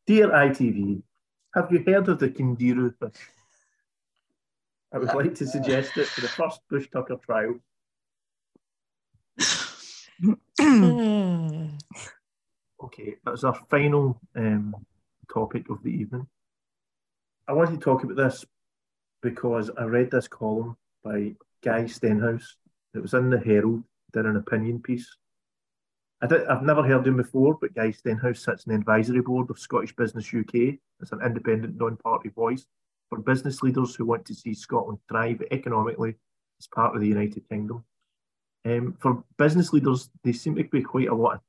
Dear I T V, have you heard of the Candiru fish? I would like to suggest it for the first Bush Tucker trial. Okay, that's our final um, topic of the evening. I want to talk about this because I read this column by Guy Stenhouse. It was in the Herald, did an opinion piece. I did, I've never heard him before, but Guy Stenhouse sits in the advisory board of Scottish Business U K. It's an independent, non-party voice for business leaders who want to see Scotland thrive economically as part of the United Kingdom. Um, for business leaders, they seem to be quite a lot of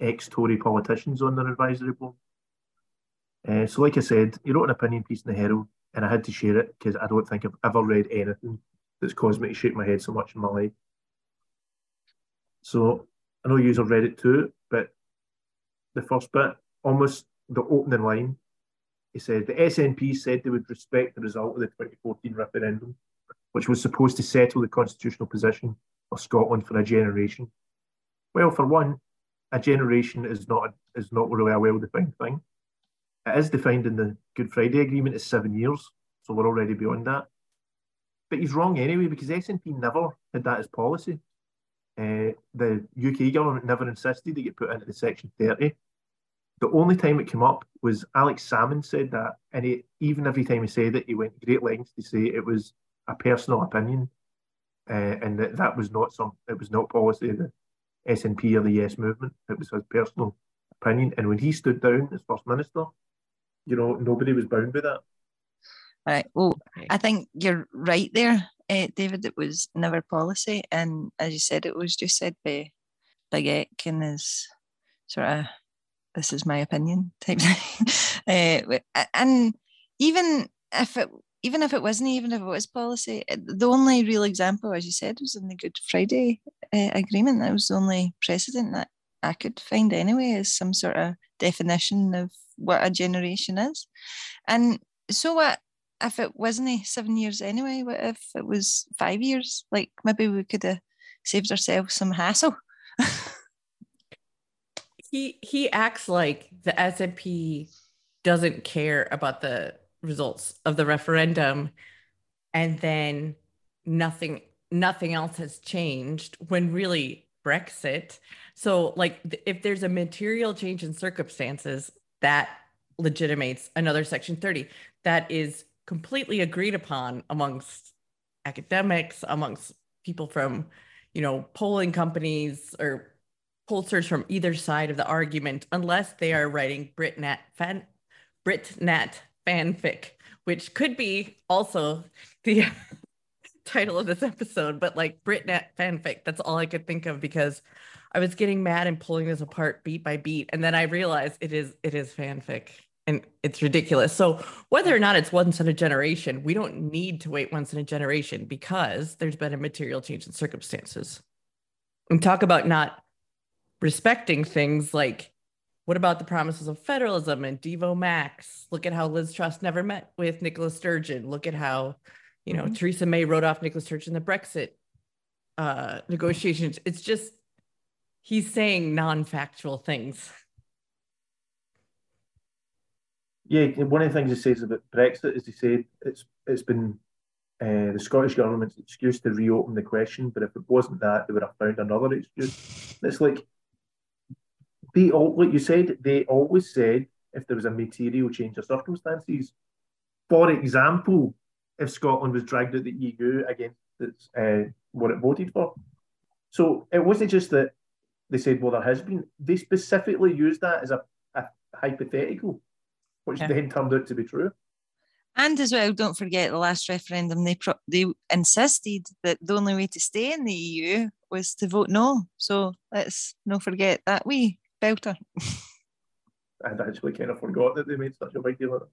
ex-Tory politicians on their advisory board. Uh, so like I said, he wrote an opinion piece in the Herald, and I had to share it because I don't think I've ever read anything that's caused me to shake my head so much in my life. So I know you've read it too, but the first bit, almost the opening line, he said, the S N P said they would respect the result of the twenty fourteen referendum, which was supposed to settle the constitutional position of Scotland for a generation. Well, for one, a generation is not is not really a well-defined thing. It is defined in the Good Friday Agreement as seven years, so we're already beyond that. But he's wrong anyway, because the S N P never had that as policy. Uh, the U K government never insisted they get put into the Section thirty. The only time it came up was Alex Salmond said that, and he, even every time he said it, he went great lengths to say it was a personal opinion. Uh, and that, that was not some, it was not policy of the S N P or the Yes movement. It was his personal opinion. And when he stood down as First Minister, you know, nobody was bound by that. Right. Well, I think you're right there, uh, David. It was never policy. And as you said, it was just said by Big Eck and his sort of, this is my opinion type thing. uh, and even if it even if it wasn't, even if it was policy, the only real example, as you said, was in the Good Friday uh, Agreement. That was the only precedent that I could find anyway, is some sort of definition of what a generation is. And so what if it wasn't seven years anyway? What if it was five years? Like, maybe we could have saved ourselves some hassle. He he acts like the S N P doesn't care about the results of the referendum, and then nothing nothing else has changed, when really Brexit. So like, if there's a material change in circumstances that legitimates another Section thirty, that is completely agreed upon amongst academics, amongst people from, you know, polling companies or pollsters from either side of the argument, unless they are writing Britnat fan, Britnat fanfic, which could be also the title of this episode. But like, Britnat fanfic, that's all I could think of, because I was getting mad and pulling this apart beat by beat, and then I realized it is it is fanfic, and it's ridiculous. So whether or not it's once in a generation, we don't need to wait once in a generation, because there's been a material change in circumstances. And talk about not respecting things, like, what about the promises of federalism and Devo Max? Look at how Liz Truss never met with Nicola Sturgeon. Look at how, you know, mm-hmm. Theresa May wrote off Nicola Sturgeon, the Brexit uh, negotiations. It's just, he's saying non-factual things. Yeah, one of the things he says about Brexit is, he said it's it's been uh, the Scottish government's excuse to reopen the question, but if it wasn't that, they would have found another excuse. It's like, They all, like you said, they always said if there was a material change of circumstances. For example, if Scotland was dragged out of the E U against its, uh, what it voted for. So it wasn't just that they said, well, there has been. They specifically used that as a, a hypothetical, which yeah. then turned out to be true. And as well, don't forget the last referendum, they pro- they insisted that the only way to stay in the E U was to vote no. So let's not forget that we. Belter. I'd actually kind of forgot that they made such a big deal of it.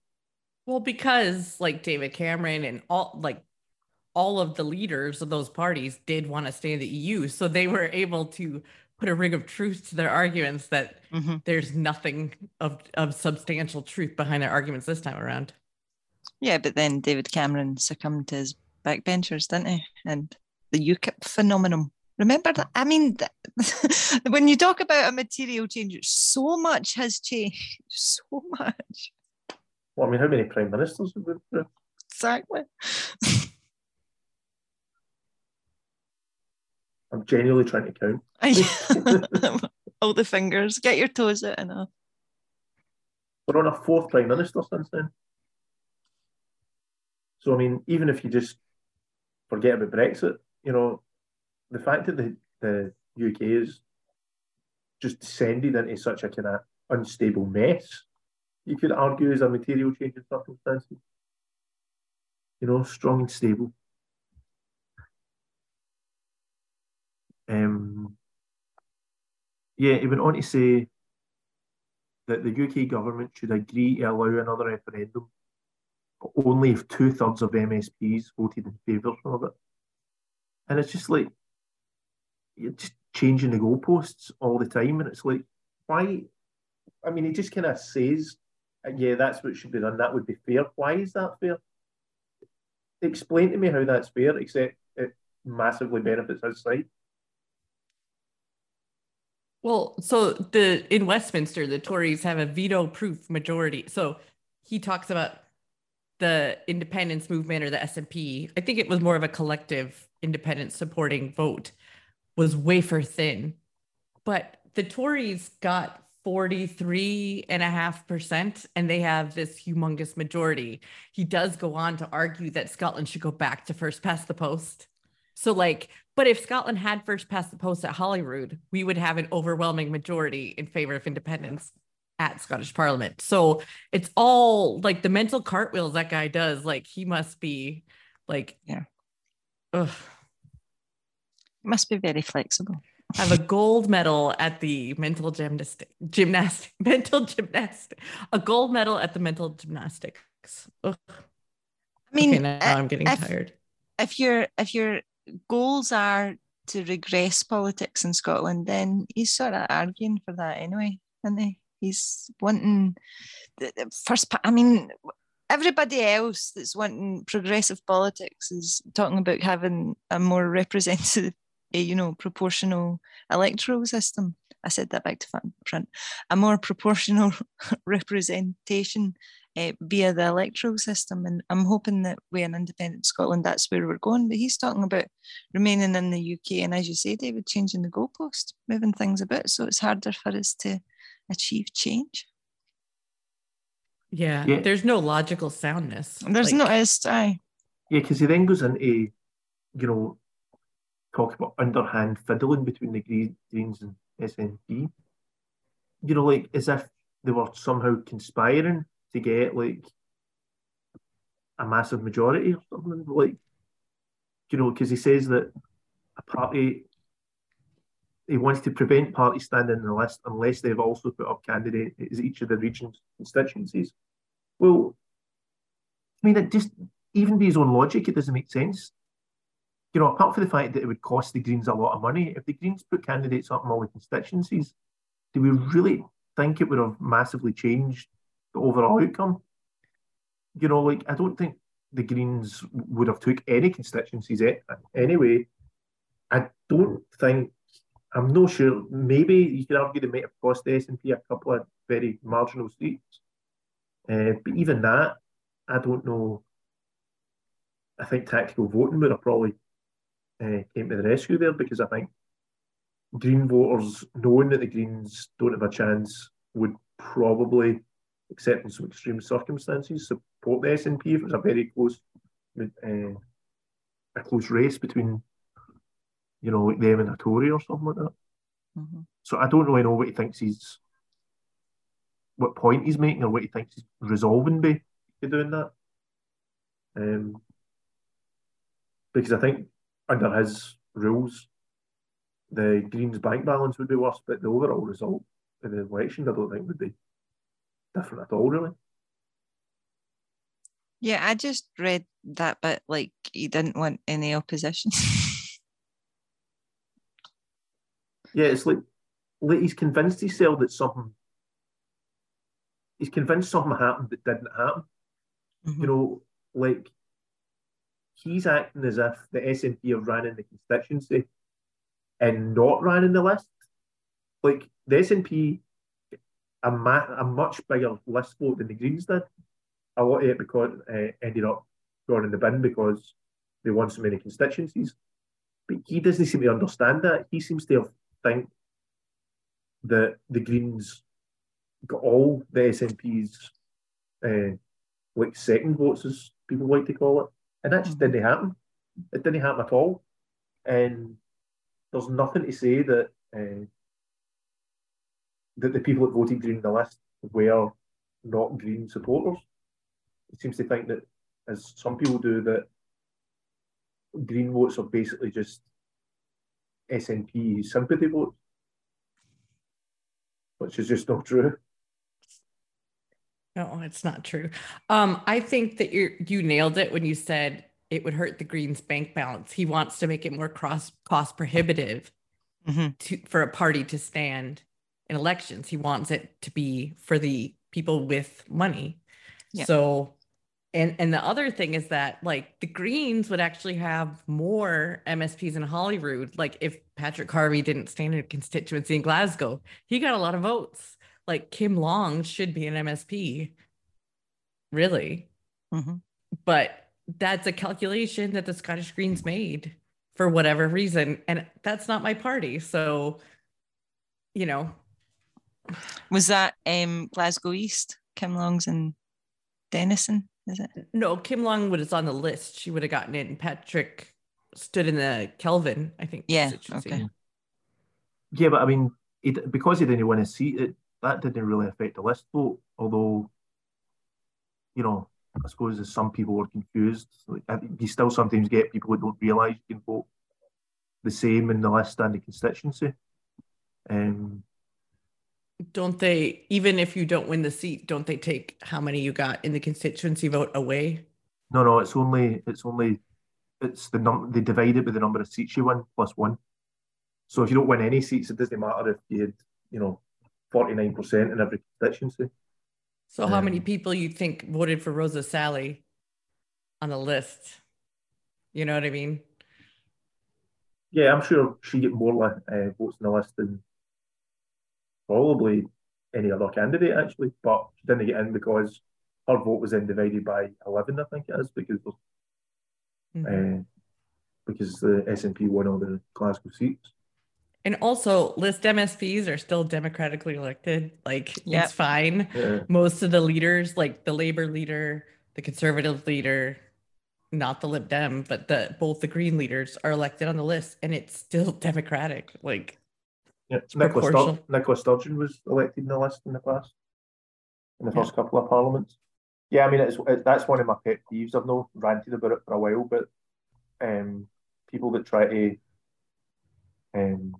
Well, because like David Cameron and all like all of the leaders of those parties did want to stay in the E U, so they were able to put a ring of truth to their arguments that mm-hmm. there's nothing of, of substantial truth behind their arguments this time around. Yeah, but then David Cameron succumbed to his backbenchers, didn't he? And the UKIP phenomenon. Remember that? I mean, when you talk about a material change, so much has changed. So much. Well, I mean, how many prime ministers have been through? Exactly. I'm genuinely trying to count. All the fingers. Get your toes out and off. We're on a fourth prime minister since then. So, I mean, even if you just forget about Brexit, you know, the fact that the, the U K is just descended into such a kind of unstable mess, you could argue is a material change in circumstances. You know, strong and stable. Um, yeah, he went on to say that the U K government should agree to allow another referendum, but only if two-thirds of M S Ps voted in favour of it. And it's just like, you're just changing the goalposts all the time, and it's like, why? I mean, he just kind of says, yeah, that's what should be done, that would be fair. Why is that fair? Explain to me how that's fair, except it massively benefits his side. Well, so the in Westminster, the Tories have a veto-proof majority. So he talks about the independence movement, or the S N P. I think it was more of a collective independence supporting vote, was wafer thin, but the Tories got forty-three and a half percent, and they have this humongous majority. He does go on to argue that Scotland should go back to first past the post. So like, but if Scotland had first past the post at Holyrood, we would have an overwhelming majority in favor of independence at Scottish Parliament. So it's all like the mental cartwheels that guy does. Like, he must be like, yeah. Ugh. Must be very flexible. I have a gold medal at the mental gymnastic, gymnastic, mental gymnastic, a gold medal at the mental gymnastics. Ugh. I mean, okay, now I'm getting if, tired. If your if your goals are to regress politics in Scotland, then he's sort of arguing for that anyway, isn't he? He's wanting the, the first. I mean, everybody else that's wanting progressive politics is talking about having a more representative, you know, proportional electoral system. I said that back to front. A more proportional representation uh, via the electoral system. And I'm hoping that we're an independent Scotland, that's where we're going. But he's talking about remaining in the U K. And as you say, David, changing the goalpost, moving things about. So it's harder for us to achieve change. Yeah, yeah. There's no logical soundness. There's like, no S I. Yeah, because he then goes into, you know, talk about underhand fiddling between the Greens and S N P, you know, like as if they were somehow conspiring to get like a massive majority or something, like, you know, because he says that a party, he wants to prevent parties standing in the list unless they've also put up candidates in each of the region's constituencies. Well, I mean, it just, even by his own logic, it doesn't make sense. You know, apart from the fact that it would cost the Greens a lot of money, if the Greens put candidates up in all the constituencies, do we really think it would have massively changed the overall outcome? You know, like, I don't think the Greens would have took any constituencies anyway. I don't think, I'm not sure, maybe you could argue they might have cost the S N P a couple of very marginal seats. Uh, but even that, I don't know. I think tactical voting would have probably Uh, came to the rescue there, because I think Green voters, knowing that the Greens don't have a chance, would probably, except in some extreme circumstances, support the S N P if it was a very close, uh, a close race between, you know, like them and a Tory or something like that. Mm-hmm. So I don't really know what he thinks he's, what point he's making or what he thinks he's resolving by doing that, um, because I think under his rules, the Greens' bank balance would be worse, but the overall result in the election, I don't think, would be different at all, really. Yeah, I just read that bit like he didn't want any opposition. Yeah, it's like, like he's convinced himself that something, he's convinced something happened that didn't happen. Mm-hmm. You know, like, he's acting as if the S N P have ran in the constituency and not ran in the list. Like, the S N P, a, ma- a much bigger list vote than the Greens did. A lot of it because, uh, ended up going in the bin because they won so many constituencies. But he doesn't seem to understand that. He seems to have think that the Greens got all the S N P's uh, like second votes, as people like to call it. And that just didn't happen. It didn't happen at all. And there's nothing to say that uh, that the people that voted Green in the list were not Green supporters. It seems to think that, as some people do, that Green votes are basically just S N P sympathy votes, which is just not true. No, it's not true. Um, I think that you you nailed it when you said it would hurt the Greens' bank balance. He wants to make it more cross, cost prohibitive mm-hmm. to, for a party to stand in elections. He wants it to be for the people with money. Yeah. So, and, and the other thing is that, like, the Greens would actually have more M S Ps in Holyrood. Like, if Patrick Harvey didn't stand in a constituency in Glasgow, he got a lot of votes. Like, Kim Long should be an M S P, really. Mm-hmm. But that's a calculation that the Scottish Greens made for whatever reason. And that's not my party. So, you know. Was that um, Glasgow East? Kim Long's in Denison, is it? No, Kim Long was on the list. She would have gotten it. And Patrick stood in the Kelvin, I think. Yeah, okay. Yeah, but I mean, it, because he didn't want to see it, that didn't really affect the list vote, although, you know, I suppose as some people were confused, like, you still sometimes get people who don't realise you can vote the same in the list and the constituency. Um, don't they, even if you don't win the seat, don't they take how many you got in the constituency vote away? No, no, it's only it's only it's the num they divide it by the number of seats you win plus one. So if you don't win any seats, it doesn't matter if you had, you know, forty-nine percent in every constituency. So um, how many people you think voted for Rosa Salley on the list? You know what I mean? Yeah, I'm sure she get more uh, votes in the list than probably any other candidate, actually. But she didn't get in because her vote was then divided by eleven, I think it is, because mm-hmm. uh, because the S N P won all the Glasgow seats. And also, list M S Ps are still democratically elected. Like, yep. It's fine. Yeah. Most of the leaders, like the Labour leader, the Conservative leader, not the Lib Dem, but the both the Green leaders are elected on the list, and it's still democratic. Like, yeah, Nicola, Stur Nicola Sturgeon was elected in the list in the past, in the yeah. first couple of parliaments. Yeah, I mean, it's it, that's one of my pet peeves. I've not ranted about it for a while, but um, people that try to um,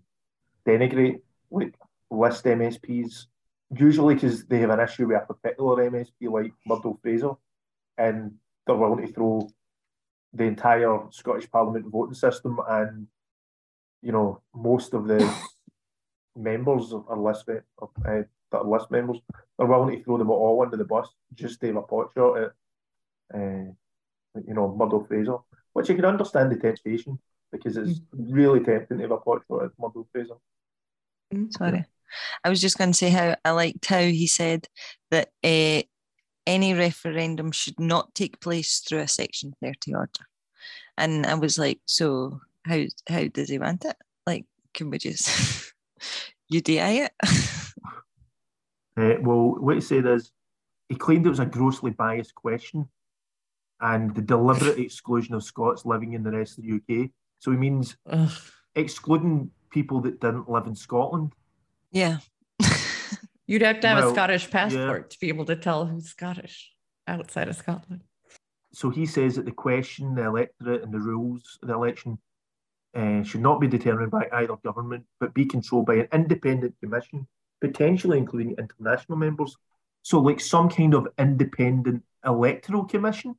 denigrate like list M S Ps, usually because they have an issue with a particular M S P, like Murdo Fraser, and they're willing to throw the entire Scottish Parliament voting system and, you know, most of the members of, are list, of, uh, that are list members are willing to throw them all under the bus just to have a pot shot at, uh, you know, Murdo Fraser, which you can understand the temptation, because it's mm-hmm. really tempting to have a pot shot at Murdo Fraser. Mm, sorry. Yeah. I was just going to say how I liked how he said that uh, any referendum should not take place through a Section thirty order. And I was like, so how how does he want it? Like, can we just U D I it? uh, well, what he said is, he claimed it was a grossly biased question and the deliberate exclusion of Scots living in the rest of the U K. So he means Ugh. excluding people that didn't live in Scotland. Yeah. You'd have to have well, a Scottish passport yeah. to be able to tell who's Scottish outside of Scotland. So he says that the question, the electorate and the rules of the election uh, should not be determined by either government, but be controlled by an independent commission, potentially including international members. So like some kind of independent electoral commission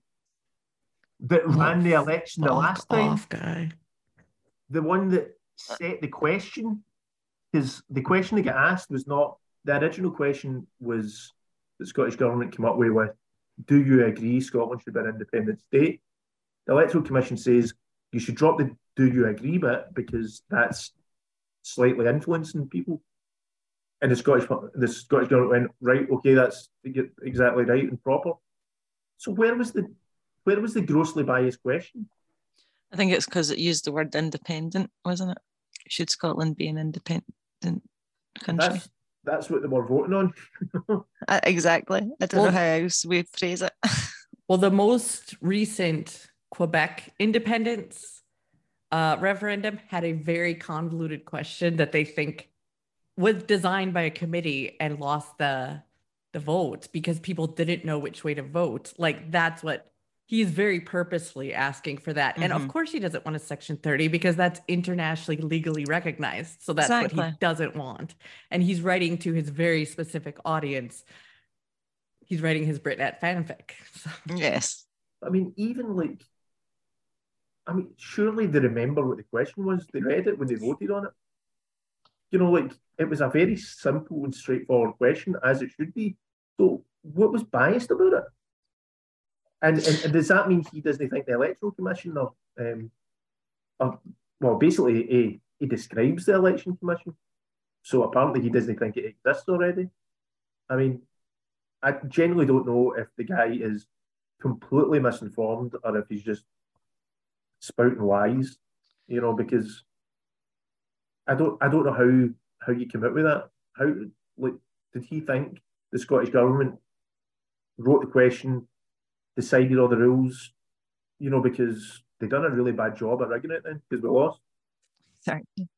that oh, ran the election the last time. Off, guy. The one that set the question, because the question that got asked was not, the original question was the Scottish Government came up with, do you agree Scotland should be an independent state? The Electoral Commission says you should drop the do you agree bit because that's slightly influencing people. And the Scottish, the Scottish Government went, right, okay, that's exactly right and proper. So where was the, where was the grossly biased question? I think it's because it used the word independent, wasn't it? Should Scotland be an independent country? That's, That's what they were voting on. uh, exactly. I don't well, know how else we phrase it. Well, the most recent Quebec independence uh, referendum had a very convoluted question that they think was designed by a committee and lost the the vote because people didn't know which way to vote. Like, that's what he's very purposely asking for that. Mm-hmm. And of course he doesn't want a Section thirty because that's internationally legally recognized. So that's exactly what he doesn't want. And he's writing to his very specific audience. He's writing his Britnet fanfic. So. Yes. I mean, even like, I mean, surely they remember what the question was. They read it when they voted on it. You know, like, it was a very simple and straightforward question, as it should be. So what was biased about it? And, and, and does that mean he doesn't think the Electoral Commission or, um, or well, basically he, he describes the Election Commission, so apparently he doesn't think it exists already. I mean, I generally don't know if the guy is completely misinformed or if he's just spouting lies, you know, because I don't I don't know how, how you came out with that. How, like, did he think the Scottish Government wrote the question, decided all the rules, you know, because they've done a really bad job at rigging it then, because we lost. Exactly.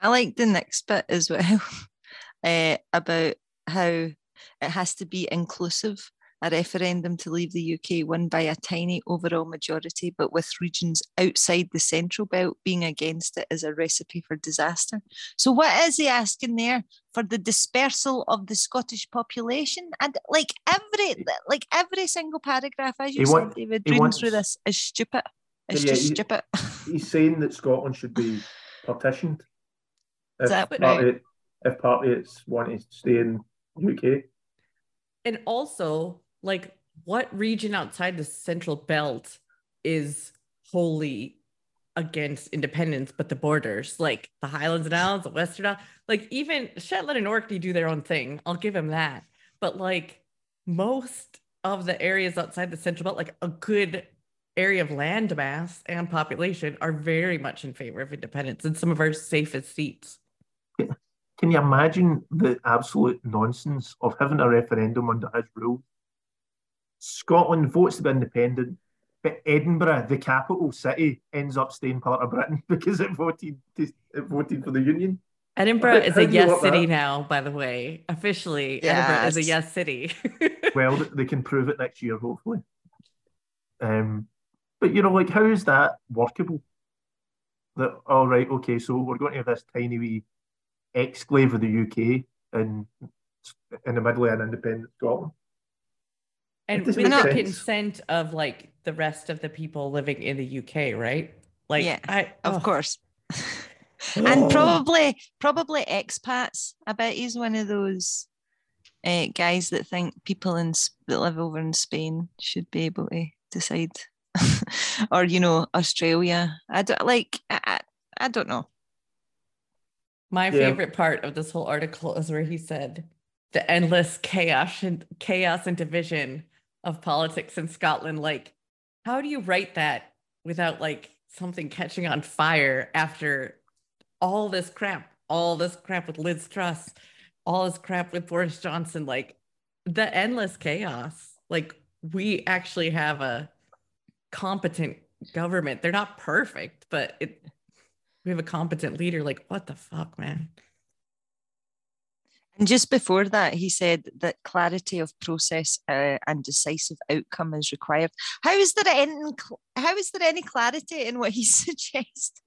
I like the next bit as well, uh, about how it has to be inclusive. a referendum to leave the U K won by a tiny overall majority, but with regions outside the central belt being against it, is a recipe for disaster. So what is he asking there? For the dispersal of the Scottish population? And like every like every single paragraph, as you he said, want, David, reading wants, through this is stupid. It's yeah, just he, stupid. He's saying that Scotland should be partitioned. Is that what right? It, if partly it's wanting to stay in the U K. And also, like, what region outside the central belt is wholly against independence but the borders? Like, the Highlands and Islands, the Western Islands, like, even Shetland and Orkney do their own thing. I'll give them that. But, like, most of the areas outside the central belt, like, a good area of land mass and population are very much in favor of independence in some of our safest seats. Can you imagine the absolute nonsense of having a referendum under his rule? Scotland votes to be independent, but Edinburgh, the capital city, ends up staying part of Britain because it voted to, it voted for the Union. Edinburgh is a yes city now, by the way. Officially, yes. Edinburgh is a yes city. Well, they can prove it next year, hopefully. Um, but, you know, like, how is that workable? That, all right, okay, so we're going to have this tiny wee exclave of the U K and in the middle of an independent Scotland. And with the consent of, like, the rest of the people living in the U K, right? Like, yeah, I, of oh. course. And probably probably expats. I bet he's one of those uh, guys that think people in that live over in Spain should be able to decide. Or, you know, Australia. I don't, like, I, I, I don't know. My favorite yeah. part of this whole article is where he said the endless chaos and chaos and division of politics in Scotland. Like, how do you write that without, like, something catching on fire after all this crap, all this crap with Liz Truss, all this crap with Boris Johnson, like the endless chaos. Like, we actually have a competent government. They're not perfect, but it we have a competent leader. Like, what the fuck, man? And just before that, he said that clarity of process uh, and decisive outcome is required. How is there any, how is there any clarity in what he suggests?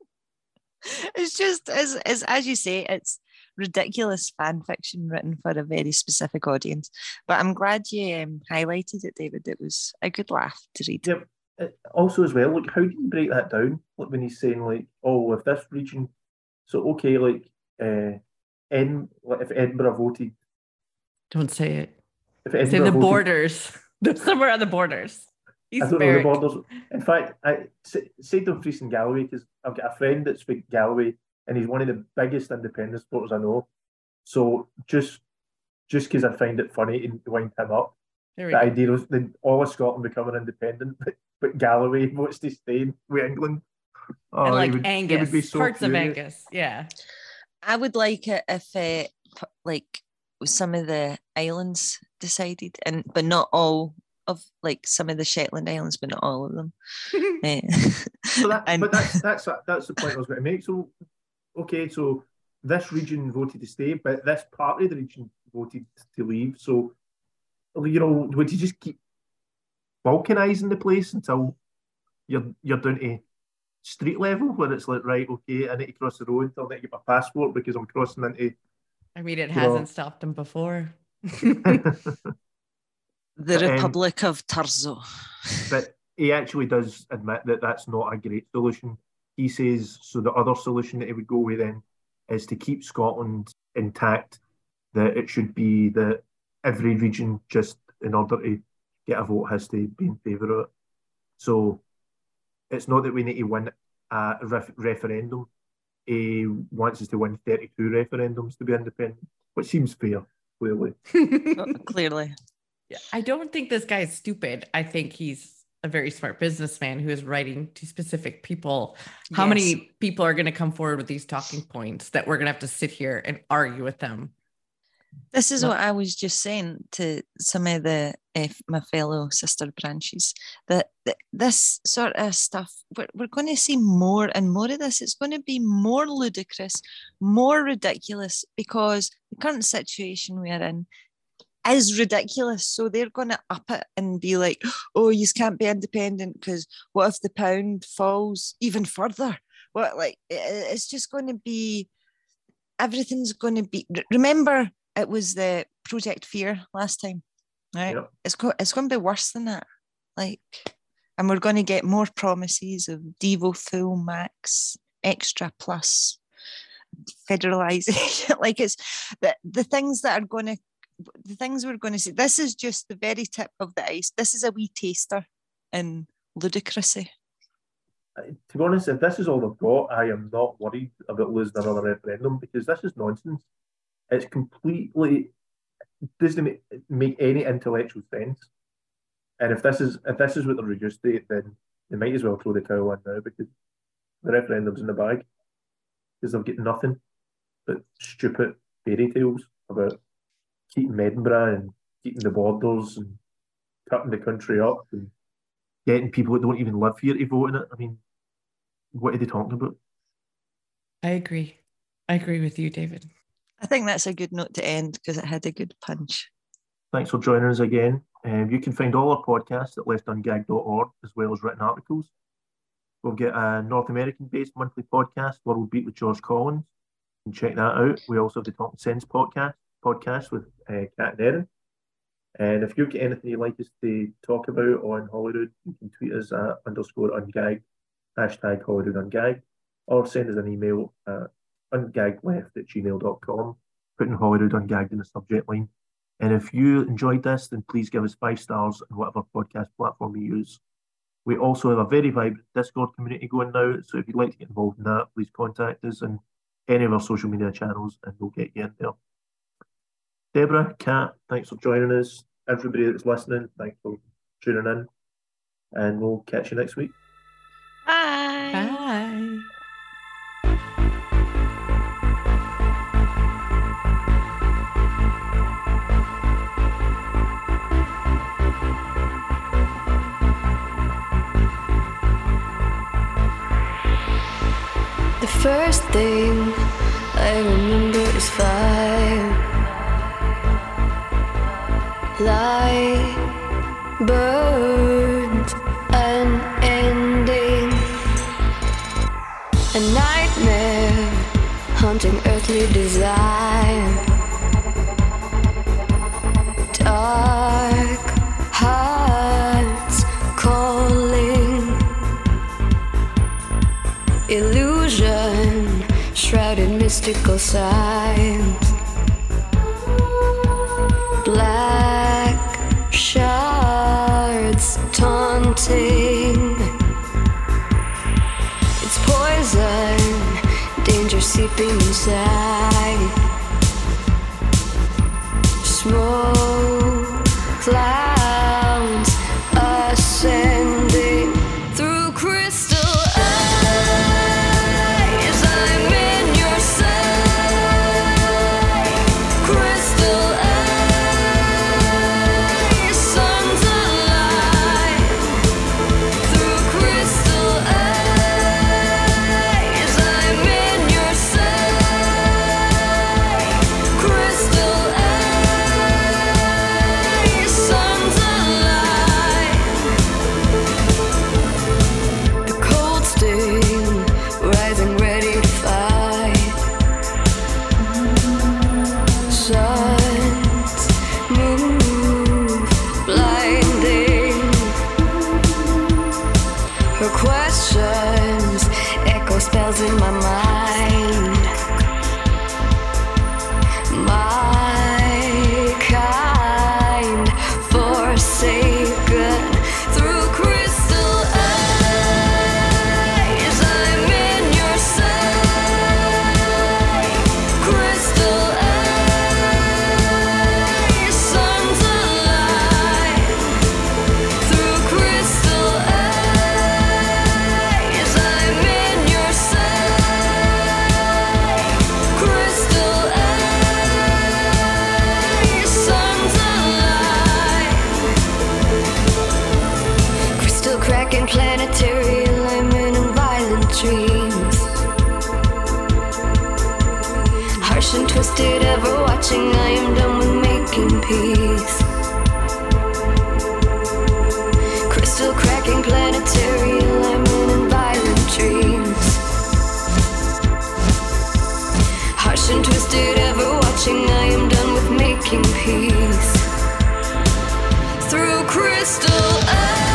It's just, as, as, as you say, it's ridiculous fan fiction written for a very specific audience. But I'm glad you um, highlighted it, David. It was a good laugh to read. Yep. Also as well, like, how do you break that down? Like, when he's saying, like, oh, if this region, so okay, like, uh, Ed, like if Edinburgh voted, don't say it. If Edinburgh say the voted, borders, somewhere on the borders. He's I don't know the borders. In fact, I say Dumfries and Galloway because I've got a friend that's from Galloway, and he's one of the biggest independence supporters I know. So just just because I find it funny and wind him up. The go. idea was then all of Scotland becoming independent, but, but Galloway votes to stay with England. Oh, and like would, Angus, so parts curious. of Angus, yeah. I would like it if, uh, like, some of the islands decided, and but not all of, like, some of the Shetland Islands, but not all of them. uh, so that, and, but that's that's that's the point I was going to make. So, okay, so this region voted to stay, but this part of the region voted to leave. So, you know, would you just keep balkanizing the place until you're you're down to street level where it's like, right, okay, I need to cross the road, I need to get my passport because I'm crossing into... I mean, it hasn't know. stopped them before. The but, Republic um, of Tarzo. But he actually does admit that that's not a great solution. He says, so the other solution that he would go with then is to keep Scotland intact, that it should be that every region, just in order to get a vote, has to be in favour of it. So it's not that we need to win a ref- referendum. He wants us to win thirty-two referendums to be independent, which seems fair, clearly. Clearly. Yeah. I don't think this guy is stupid. I think he's a very smart businessman who is writing to specific people. How yes. many people are going to come forward with these talking points that we're going to have to sit here and argue with them? This is what I was just saying to some of the uh, my fellow sister branches, that, that this sort of stuff, we're, we're going to see more and more of this. It's going to be more ludicrous, more ridiculous, because the current situation we are in is ridiculous. So they're going to up it and be like, oh, you can't be independent because what if the pound falls even further? What, like, it's just going to be, everything's going to be, remember it was the Project Fear last time, right? Yep. It's go, it's going to be worse than that. Like, and we're going to get more promises of Devo Full Max, Extra Plus, federalization. Like, it's the, the things that are going to, the things we're going to see. This is just the very tip of the ice. This is a wee taster in ludicrousy. To be honest, if this is all they've got, I am not worried about losing another referendum, because this is nonsense. It's completely, it doesn't make any intellectual sense. And if this is if this is what they're reduced to, then they might as well throw the towel in now, because the referendum's in the bag, because they've got nothing but stupid fairy tales about keeping Edinburgh and keeping the borders and cutting the country up and getting people that don't even live here to vote in it. I mean, what are they talking about? I agree. I agree with you, David. I think that's a good note to end, because it had a good punch. Thanks for joining us again. Um, you can find all our podcasts at left ungag dot org, as well as written articles. We'll get a North American-based monthly podcast, World Beat, with George Collins. You can check that out. We also have the Talking Sense podcast, podcast with uh, Kat and Erin. And if you've got anything you'd like us to talk about on Holyrood, you can tweet us at underscore ungagged, hashtag Holyrood ungagged, or send us an email at ungaggedleft at gmail dot com, putting Holyrood ungagged in the subject line. And if you enjoyed this, then please give us five stars on whatever podcast platform you use. We also have a very vibrant Discord community going now, so if you'd like to get involved in that, please contact us on any of our social media channels and we'll get you in there. Deborah, Kat, thanks for joining us. Everybody that's listening, thanks for tuning in. And we'll catch you next week. Bye. Bye. The first thing I remember is fire. Light burns unending. A nightmare haunting earthly desire. Dark hearts calling. Illusion shrouded mystical signs. Black shards taunting. It's poison, danger seeping inside. Smoke clouds ascending through crystal. Ever watching, I am done with making peace. making peace through crystal eyes.